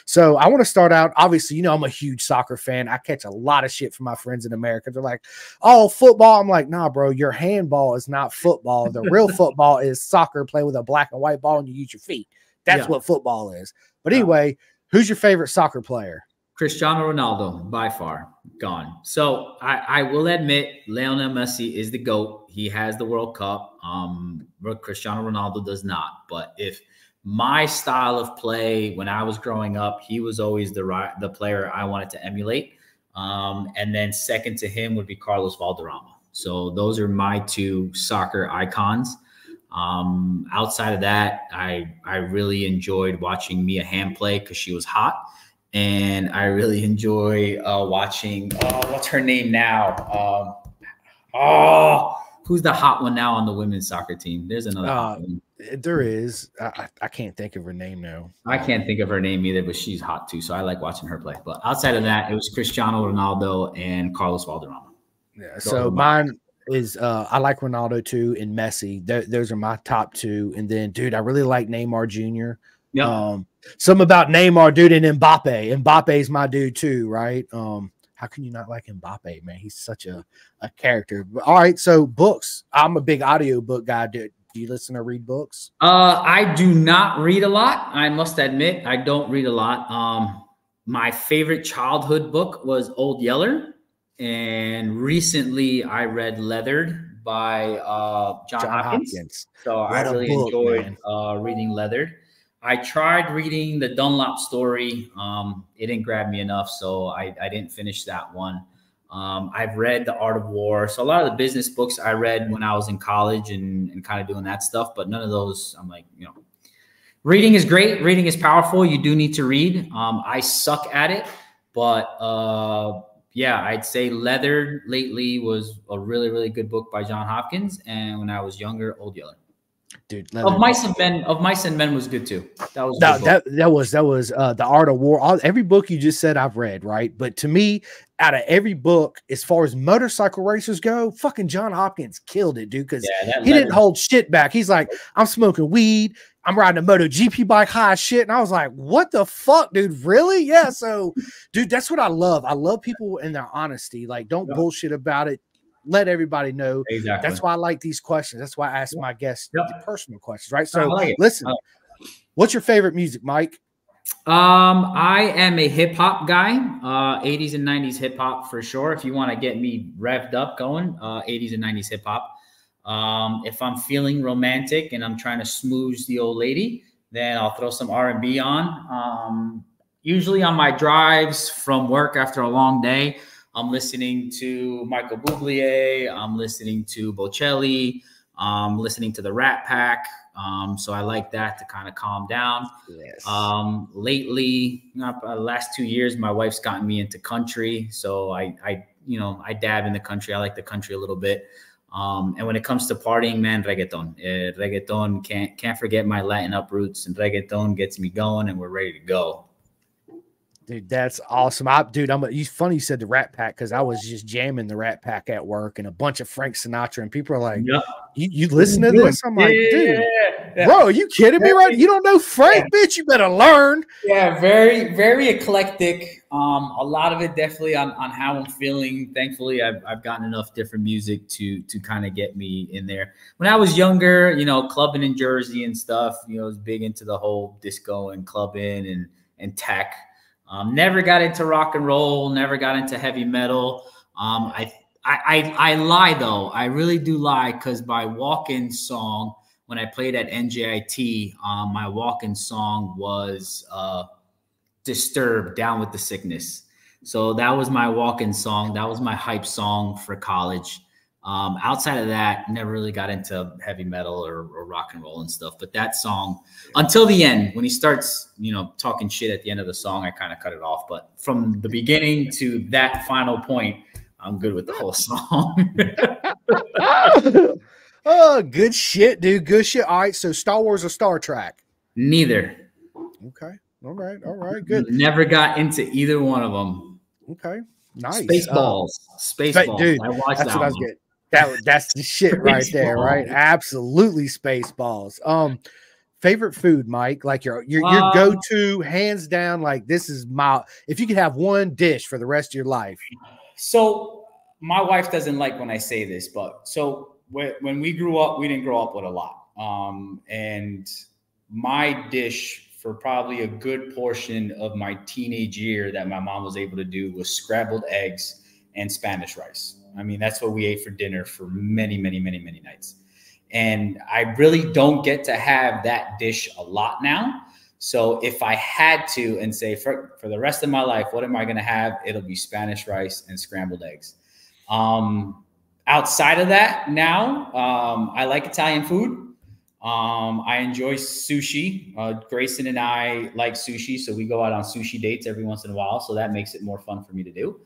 So I want to start out. Obviously, you know, I'm a huge soccer fan. I catch a lot of shit from my friends in America. They're like, oh, football. I'm like, nah, bro, your handball is not football. The real football is soccer, play with a black and white ball and you use your feet. That's what football is. But anyway, who's your favorite soccer player? Cristiano Ronaldo, by far, gone. So I will admit, Lionel Messi is the GOAT. He has the World Cup. Cristiano Ronaldo does not. But if my style of play when I was growing up, he was always the player I wanted to emulate. And then second to him would be Carlos Valderrama. So those are my two soccer icons. Outside of that, I really enjoyed watching Mia Hamm play because she was hot. And I really enjoy watching, what's her name now? Who's the hot one now on the women's soccer team? There's another hot one. There is. I can't think of her name now. I can't think of her name either, but she's hot too. So I like watching her play. But outside of that, it was Cristiano Ronaldo and Carlos Valderrama. Yeah. So mine is I like Ronaldo too, and Messi. Those are my top two. And then, dude, I really like Neymar Jr. Yeah. Something about Neymar, dude, and Mbappe. Mbappe's my dude too, right? How can you not like Mbappe, man? He's such a character. All right, so books. I'm a big audiobook guy, dude. Do you listen or read books? I do not read a lot. I must admit, I don't read a lot. My favorite childhood book was Old Yeller, and recently I read Leathered by John Hopkins. So I really enjoyed reading Leathered. I tried reading the Dunlop story. It didn't grab me enough, so I didn't finish that one. I've read The Art of War. So a lot of the business books I read when I was in college and kind of doing that stuff, but none of those, I'm like, you know. Reading is great. Reading is powerful. You do need to read. I suck at it, but yeah, I'd say Leathered lately was a really, really good book by John Hopkins. And when I was younger, Old Yeller. Dude, Of Mice and Men was good too. That was that was The Art of War. Every book you just said I've read, right? But to me, out of every book, as far as motorcycle racers go, fucking John Hopkins killed it, dude. Because he didn't hold shit back. He's like, I'm smoking weed, I'm riding a MotoGP bike, high as shit. And I was like, what the fuck, dude? Really? Yeah. So, dude, that's what I love. I love people in their honesty. Like, don't bullshit about it. Let everybody know. Exactly. That's why I like these questions. That's why I ask my guests the personal questions, right? So like listen, what's your favorite music, Mike? I am a hip hop guy. 80s and 90s hip hop for sure. If you want to get me revved up going, 80s and 90s hip hop. If I'm feeling romantic and I'm trying to smooze the old lady, then I'll throw some R&B on. Usually on my drives from work after a long day, I'm listening to Michael Bublé. I'm listening to Bocelli. I'm listening to the Rat Pack. So I like that to kind of calm down. Yes. Lately, the last 2 years, my wife's gotten me into country. So I dab in the country. I like the country a little bit. And when it comes to partying, man, reggaeton. Reggaeton, can't forget my Latin uproots, and reggaeton gets me going, and we're ready to go. Dude, that's awesome. It's funny you said the Rat Pack, because I was just jamming the Rat Pack at work and a bunch of Frank Sinatra, and people are like, you listen to this? I'm like, dude, bro, are you kidding me, right? You don't know Frank, bitch? You better learn. Yeah, very, very eclectic. A lot of it definitely on how I'm feeling. Thankfully, I've gotten enough different music to kind of get me in there. When I was younger, you know, clubbing in Jersey and stuff, you know, I was big into the whole disco and clubbing and tech. Never got into rock and roll, never got into heavy metal. I lie, though. I really do lie, because my walk-in song when I played at NJIT, my walk-in song was Disturbed, Down with the Sickness. So that was my walk-in song. That was my hype song for college. Outside of that, never really got into heavy metal or rock and roll and stuff. But that song, until the end, when he starts, you know, talking shit at the end of the song, I kind of cut it off. But from the beginning to that final point, I'm good with the whole song. Oh, good shit, dude. Good shit. All right. So Star Wars or Star Trek? Neither. Okay. All right. All right. Good. Never got into either one of them. Okay. Nice. Spaceballs. Spaceballs. Dude, I watched that. That's what I was getting. That's the shit right there, right? Absolutely, Spaceballs. Favorite food, Mike? Like your go-to, hands down. Like this is my. If you could have one dish for the rest of your life. So my wife doesn't like when I say this, but so when we grew up, we didn't grow up with a lot. And my dish for probably a good portion of my teenage year that my mom was able to do was scrambled eggs and Spanish rice. I mean, that's what we ate for dinner for many, many, many, many nights. And I really don't get to have that dish a lot now. So if I had to and say for the rest of my life, what am I going to have? It'll be Spanish rice and scrambled eggs. Outside of that now, I like Italian food. I enjoy sushi. Grayson and I like sushi. So we go out on sushi dates every once in a while. So that makes it more fun for me to do.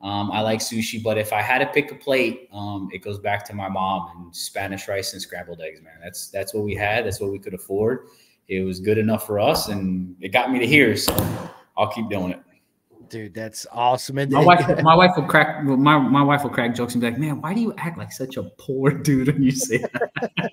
I like sushi, but if I had to pick a plate, it goes back to my mom and Spanish rice and scrambled eggs, man. That's what we had. That's what we could afford. It was good enough for us, and it got me to here, so I'll keep doing it. Dude, that's awesome. And my wife will crack jokes and be like, "Man, why do you act like such a poor dude when you say that?"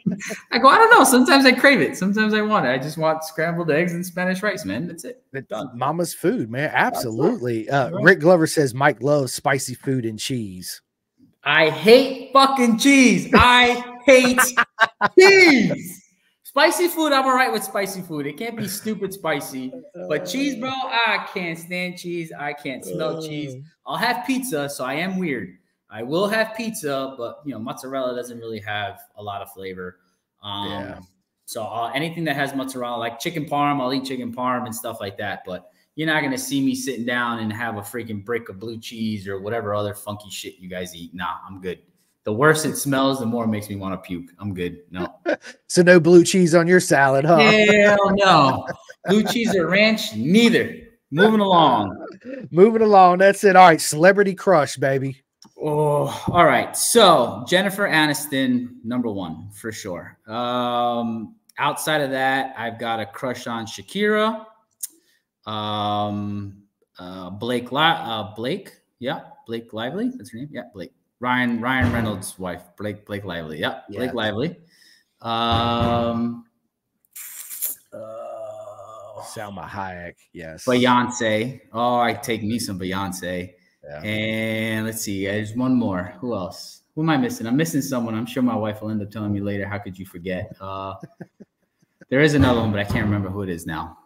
I go, "I don't know. Sometimes I crave it. Sometimes I want it. I just want scrambled eggs and Spanish rice, man. That's it. That's done. Mama's food, man. Absolutely." Rick Glover says Mike loves spicy food and cheese. I hate fucking cheese. I hate cheese. Spicy food, I'm all right with spicy food. It can't be stupid spicy. But cheese, bro, I can't stand cheese. I can't smell cheese. I'll have pizza, so I am weird. I will have pizza, but, you know, mozzarella doesn't really have a lot of flavor. Yeah. So anything that has mozzarella, like chicken parm, I'll eat chicken parm and stuff like that. But you're not going to see me sitting down and have a freaking brick of blue cheese or whatever other funky shit you guys eat. Nah, I'm good. The worse it smells, the more it makes me want to puke. I'm good. No. So no blue cheese on your salad, huh? Hell no. Blue cheese or ranch, neither. Moving along. Moving along. That's it. All right. Celebrity crush, baby. Oh, all right. So Jennifer Aniston, number one for sure. Outside of that, I've got a crush on Shakira. Blake Lively. That's her name. Yeah, Blake. Ryan Reynolds' wife, Blake Lively. Yep, yeah. Blake Lively. Salma Hayek, yes. Beyonce. Oh, I take me some Beyonce. Yeah. And let's see, there's one more. Who else? Who am I missing? I'm missing someone. I'm sure my wife will end up telling me later. How could you forget? There is another one, but I can't remember who it is now.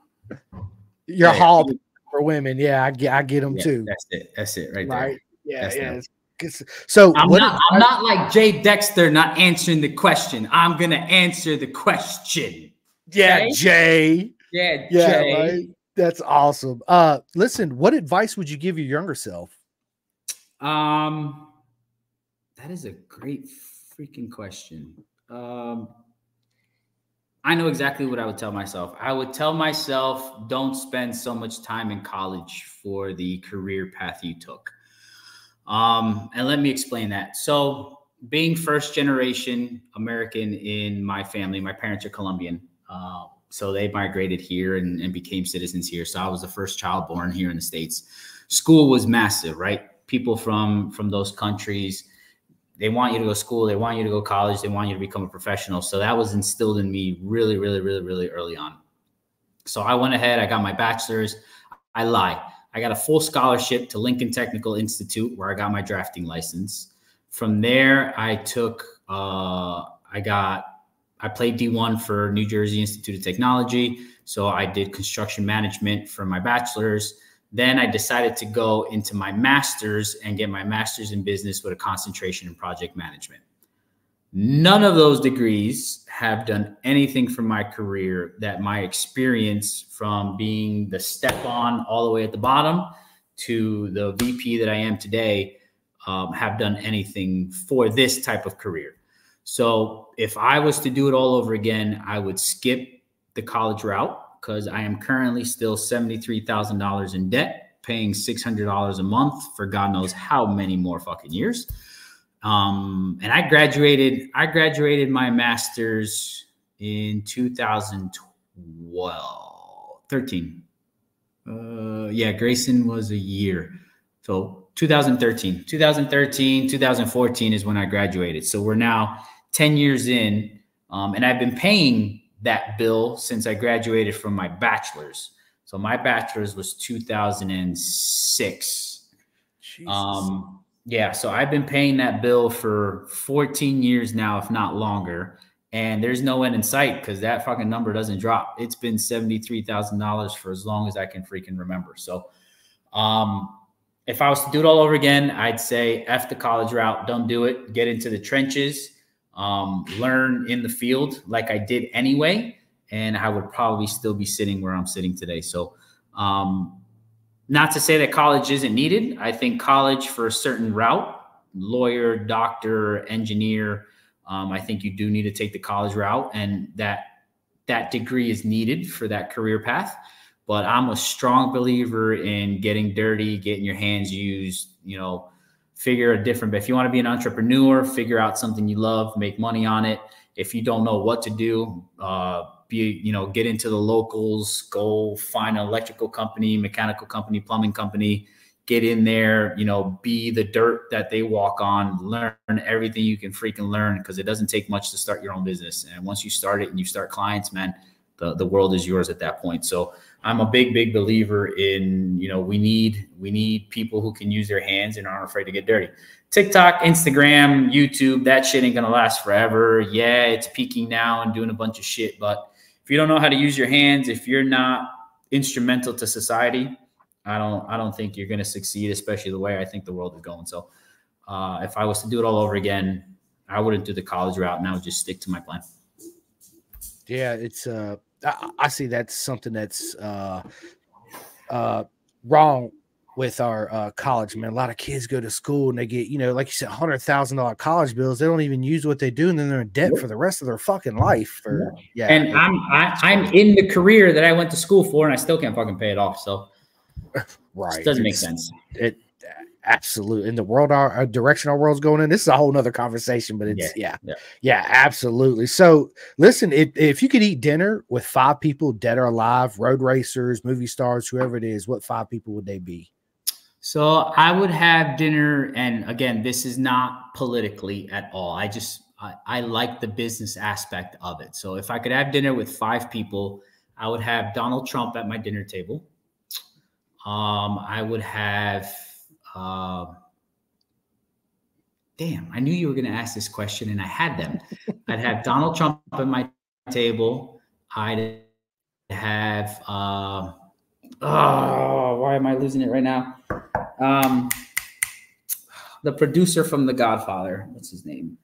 Your hall for women. Yeah, I get them too. That's it right there. Yeah, that's So I'm not like Jay Dexter not answering the question. I'm gonna answer the question. Yeah, right? Jay. Yeah, Jay. Right? That's awesome. Listen, what advice would you give your younger self? That is a great freaking question. I know exactly what I would tell myself. I would tell myself, don't spend so much time in college for the career path you took. And let me explain that. So being first generation American in my family, my parents are Colombian. So they migrated here and became citizens here. So I was the first child born here in the States. School was massive, right? People from those countries, they want you to go to school. They want you to go to college. They want you to become a professional. So that was instilled in me really, really, really, really early on. So I went ahead. I got my bachelor's. I lied. I got a full scholarship to Lincoln Technical Institute where I got my drafting license. From there, I played D1 for New Jersey Institute of Technology. So I did construction management for my bachelor's. Then I decided to go into my master's and get my master's in business with a concentration in project management. None of those degrees have done anything for my career that my experience from being the step on all the way at the bottom to the VP that I am today have done anything for this type of career. So if I was to do it all over again, I would skip the college route because I am currently still $73,000 in debt, paying $600 a month for God knows how many more fucking years. And I graduated my master's in 2013. Yeah, Grayson was a year. So 2014 is when I graduated. So we're now 10 years in, and I've been paying that bill since I graduated from my bachelor's. So my bachelor's was 2006. Jesus. Yeah, so I've been paying that bill for 14 years now, if not longer. And there's no end in sight because that fucking number doesn't drop. It's been $73,000 for as long as I can freaking remember. So if I was to do it all over again, I'd say F the college route. Don't do it. Get into the trenches. Learn in the field like I did anyway. And I would probably still be sitting where I'm sitting today. So not to say that college isn't needed. I think college for a certain route, lawyer, doctor, engineer, I think you do need to take the college route, and that degree is needed for that career path. But I'm a strong believer in getting dirty, getting your hands used, you know, figure a different, but if you want to be an entrepreneur, figure out something you love, make money on it. If you don't know what to do, get into the locals, go find an electrical company, mechanical company, plumbing company, get in there, you know, be the dirt that they walk on, learn everything you can freaking learn. Cause it doesn't take much to start your own business. And once you start it and you start clients, man, the world is yours at that point. So I'm a big, big believer in, you know, we need people who can use their hands and aren't afraid to get dirty. TikTok, Instagram, YouTube, that shit ain't going to last forever. Yeah, it's peaking now and doing a bunch of shit. But if you don't know how to use your hands, if you're not instrumental to society, I don't think you're going to succeed, especially the way I think the world is going. So if I was to do it all over again, I wouldn't do the college route, and I would just stick to my plan. Yeah, it's I see that's something that's wrong with our college, man. A lot of kids go to school and they get, you know, like you said, $100,000 college bills. They don't even use what they do, and then they're in debt for the rest of their fucking life. Or, yeah, and I'm in the career that I went to school for, and I still can't fucking pay it off. So. Right, it doesn't make sense. It absolutely in the world, our direction our world's going in. This is a whole nother conversation, but it's yeah, absolutely. So listen, if you could eat dinner with 5 people, dead or alive, road racers, movie stars, whoever it is, what 5 people would they be? So I would have dinner, and again, this is not politically at all. I just I like the business aspect of it. So if I could have dinner with 5 people, I would have Donald Trump at my dinner table. I would have, damn, I knew you were going to ask this question and I had them. I'd have Donald Trump at my table. I'd have, why am I losing it right now? The producer from The Godfather, what's his name?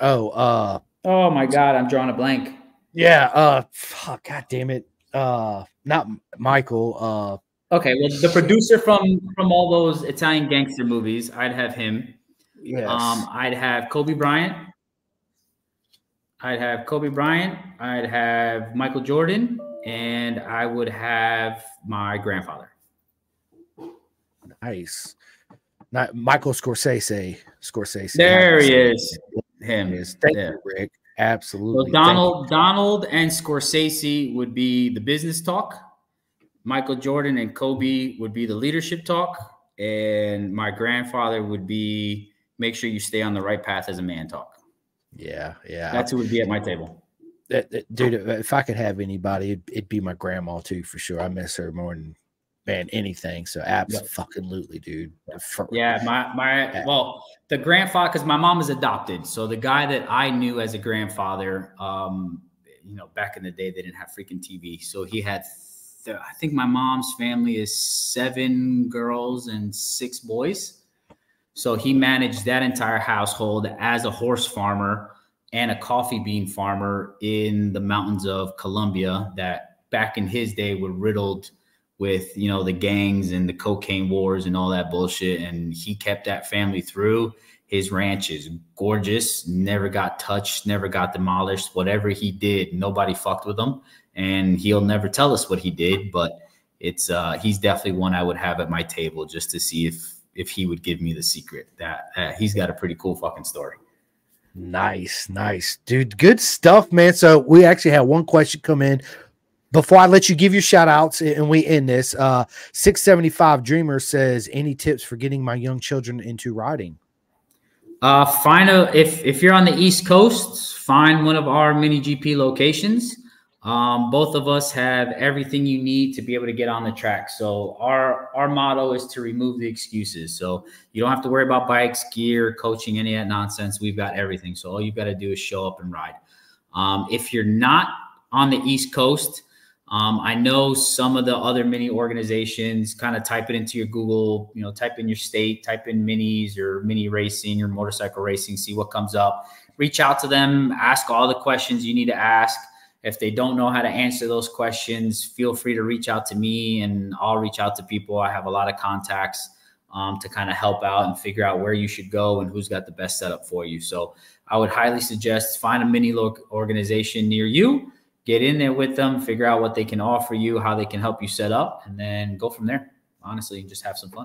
Oh my God, I'm drawing a blank. Yeah. Fuck, God damn it. Not Michael. Okay, well, the producer from all those Italian gangster movies, I'd have him. Yes. I'd have Kobe Bryant. I'd have Michael Jordan, and I would have my grandfather. Nice. Not Michael Scorsese. There he is. Him is. Thank you, Rick. Absolutely. So Donald and Scorsese would be the business talk. Michael Jordan and Kobe would be the leadership talk. And my grandfather would be make sure you stay on the right path as a man talk. Yeah. Yeah. That's who would be at my table. Dude, if I could have anybody, it'd be my grandma too, for sure. I miss her more than anything. So absolutely, dude. Yeah, well, the grandfather, because my mom is adopted. So the guy that I knew as a grandfather, you know, back in the day, they didn't have freaking TV. So he had, I think my mom's family is 7 girls and 6 boys. So he managed that entire household as a horse farmer and a coffee bean farmer in the mountains of Colombia that back in his day were riddled with, you know, the gangs and the cocaine wars and all that bullshit. And he kept that family through. His ranch is gorgeous, never got touched, never got demolished. Whatever he did, nobody fucked with him. And he'll never tell us what he did, but it's he's definitely one I would have at my table just to see if he would give me the secret. That he's got a pretty cool fucking story. Nice, nice, dude. Good stuff, man. So we actually had one question come in before I let you give your shout outs and we end this. 675 Dreamer says, any tips for getting my young children into riding? Find a, if you're on the East Coast, find one of our Mini GP locations. Both of us have everything you need to be able to get on the track. So our motto is to remove the excuses. So you don't have to worry about bikes, gear, coaching, any of that nonsense. We've got everything. So all you've got to do is show up and ride. If you're not on the East Coast, I know some of the other mini organizations kind of type it into your Google, you know, type in your state, type in minis or mini racing or motorcycle racing, see what comes up, reach out to them, ask all the questions you need to ask. If they don't know how to answer those questions, feel free to reach out to me and I'll reach out to people. I have a lot of contacts to kind of help out and figure out where you should go and who's got the best setup for you. So I would highly suggest find a mini organization near you, get in there with them, figure out what they can offer you, how they can help you set up, and then go from there. Honestly, and just have some fun.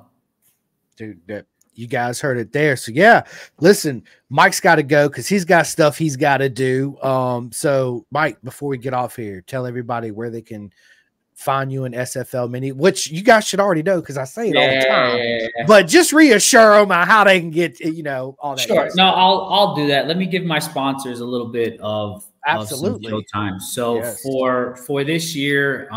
Dude, that. You guys heard it there. So yeah, listen, Mike's got to go because he's got stuff he's got to do. So Mike, before we get off here, tell everybody where they can find you in SFL Mini, which you guys should already know because I say it all the time. But just reassure them how they can get, you know, all that. Sure. No, I'll do that. Let me give my sponsors a little bit of absolutely time. So yes. for this year,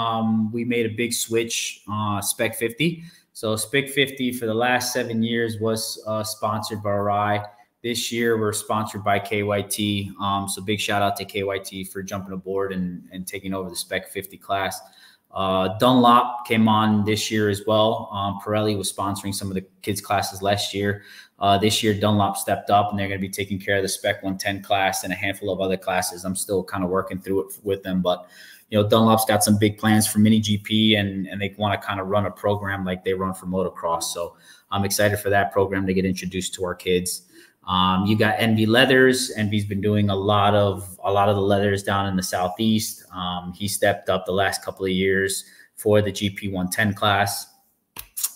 we made a big switch, Spec 50. So Spec 50 for the last 7 years was sponsored by Rai. This year we're sponsored by KYT. So big shout out to KYT for jumping aboard and taking over the Spec 50 class. Dunlop came on this year as well. Pirelli was sponsoring some of the kids' classes last year. This year Dunlop stepped up and they're going to be taking care of the Spec 110 class and a handful of other classes. I'm still kind of working through it with them, but you know, Dunlop's got some big plans for Mini GP and they want to kind of run a program like they run for motocross. So I'm excited for that program to get introduced to our kids. You got NV Leathers. NV's been doing a lot of the leathers down in the Southeast. He stepped up the last couple of years for the GP 110 class.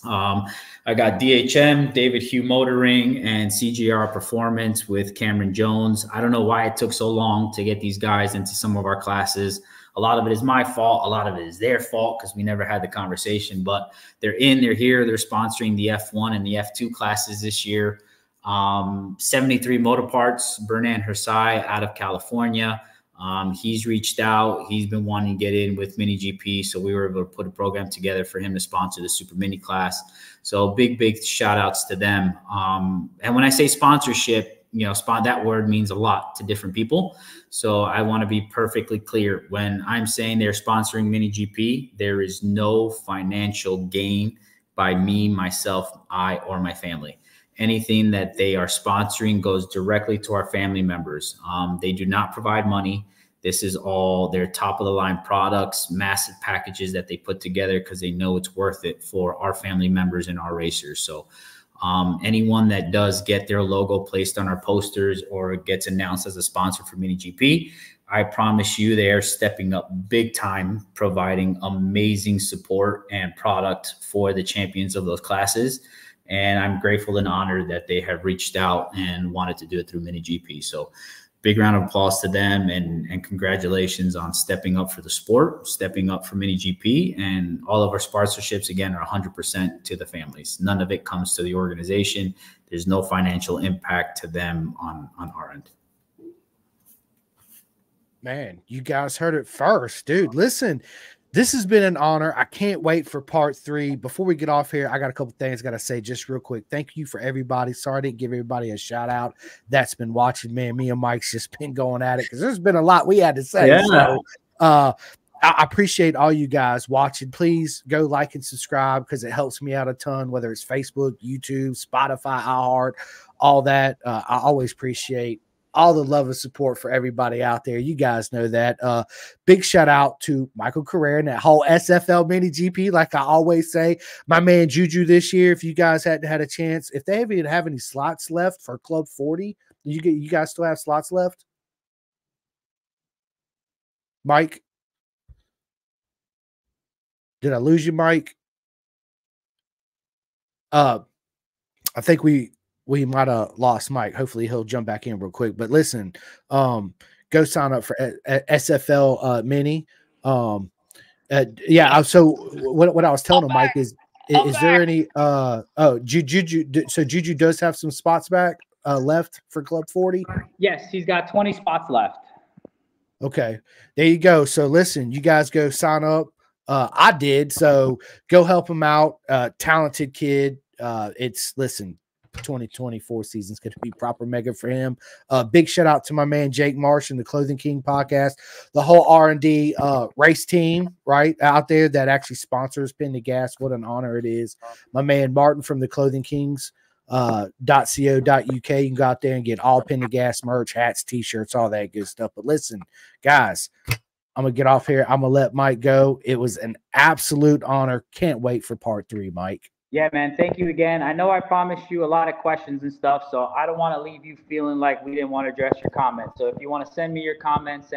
I got DHM, David Hugh Motoring, and CGR Performance with Cameron Jones. I don't know why it took so long to get these guys into some of our classes. A lot of it is my fault. A lot of it is their fault because we never had the conversation, but they're in, they're here, they're sponsoring the F1 and the F2 classes this year. 73 Motor Parts, Bernan Hersai out of California. He's reached out. He's been wanting to get in with Mini GP. So we were able to put a program together for him to sponsor the Super Mini class. So big, big shout outs to them. And when I say sponsorship, you know, that word means a lot to different people. So I want to be perfectly clear. When I'm saying they're sponsoring Mini GP, there is no financial gain by me, myself, I, or my family. Anything that they are sponsoring goes directly to our family members. They do not provide money. This is all their top of the line products, massive packages that they put together because they know it's worth it for our family members and our racers. So anyone that does get their logo placed on our posters or gets announced as a sponsor for Mini GP, I promise you they are stepping up big time, providing amazing support and product for the champions of those classes. And I'm grateful and honored that they have reached out and wanted to do it through Mini GP. So big round of applause to them and congratulations on stepping up for the sport, stepping up for Mini GP, and all of our sponsorships again are 100% to the families. None of it comes to the organization. There's no financial impact to them on our end. Man, you guys heard it first, dude. Listen, this has been an honor. I can't wait for part 3. Before we get off here, I got a couple things I got to say just real quick. Thank you for everybody. Sorry I didn't give everybody a shout out that's been watching. Man, me and Mike's just been going at it because there's been a lot we had to say. Yeah. So, I appreciate all you guys watching. Please go like and subscribe because it helps me out a ton, whether it's Facebook, YouTube, Spotify, iHeart, all that. I always appreciate all the love and support for everybody out there. You guys know that. Big shout out to Michael Correa and that whole SFL Mini GP. Like I always say, my man Juju this year, if you guys hadn't had a chance, if they even have any slots left for Club 40, you guys still have slots left? Mike? Did I lose you, Mike? I think we might have lost Mike. Hopefully he'll jump back in real quick. But listen, go sign up for SFL Mini. Yeah. So what I was telling him, Mike, is there any? So Juju does have some spots back left for Club 40. Yes, he's got 20 spots left. Okay, there you go. So listen, you guys go sign up. I did, so go help him out. Talented kid. It's listen, 2024 season's going to be proper mega for him. Big shout out to my man Jake Marsh and the Clothing King podcast, the whole R&D race team right out there that actually sponsors Pin to Gas. What an honor it is. My man Martin from the Clothing Kings .co.uk. You can go out there and get all Pin to Gas merch, hats, t-shirts, all that good stuff. But listen, guys, I'm going to get off here. I'm going to let Mike go. It was an absolute honor. Can't wait for part 3, Mike. Yeah, man. Thank you again. I know I promised you a lot of questions and stuff, so I don't want to leave you feeling like we didn't want to address your comments. So if you want to send me your comments,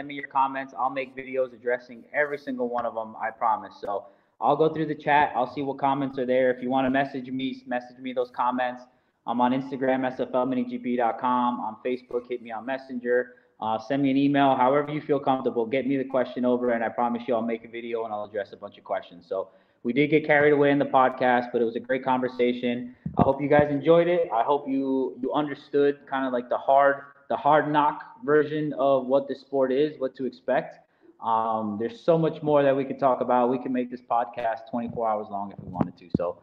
I'll make videos addressing every single one of them, I promise. So I'll go through the chat. I'll see what comments are there. If you want to message me those comments. I'm on Instagram, sflminigp.com. On Facebook, hit me on Messenger. Send me an email, however you feel comfortable. Get me the question over, and I promise you I'll make a video and I'll address a bunch of questions. So we did get carried away in the podcast, but it was a great conversation. I hope you guys enjoyed it. I hope you understood kind of like the hard knock version of what the sport is, what to expect. There's so much more that we could talk about. We can make this podcast 24 hours long if we wanted to. So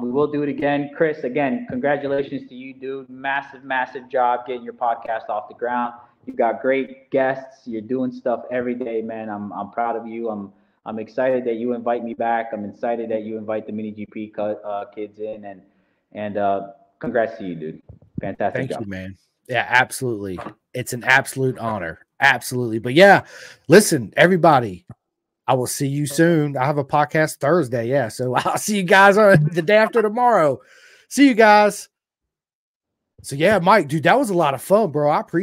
we will do it again. Chris, again, congratulations to you, dude. Massive, massive job getting your podcast off the ground. You've got great guests. You're doing stuff every day, man. I'm proud of you. I'm excited that you invite me back. I'm excited that you invite the Mini GP kids in, and congrats to you, dude. Fantastic job. Thank you, man. Yeah, absolutely. It's an absolute honor. Absolutely. But yeah, listen, everybody, I will see you soon. I have a podcast Thursday. Yeah, so I'll see you guys on the day after tomorrow. See you guys. So yeah, Mike, dude, that was a lot of fun, bro. I appreciate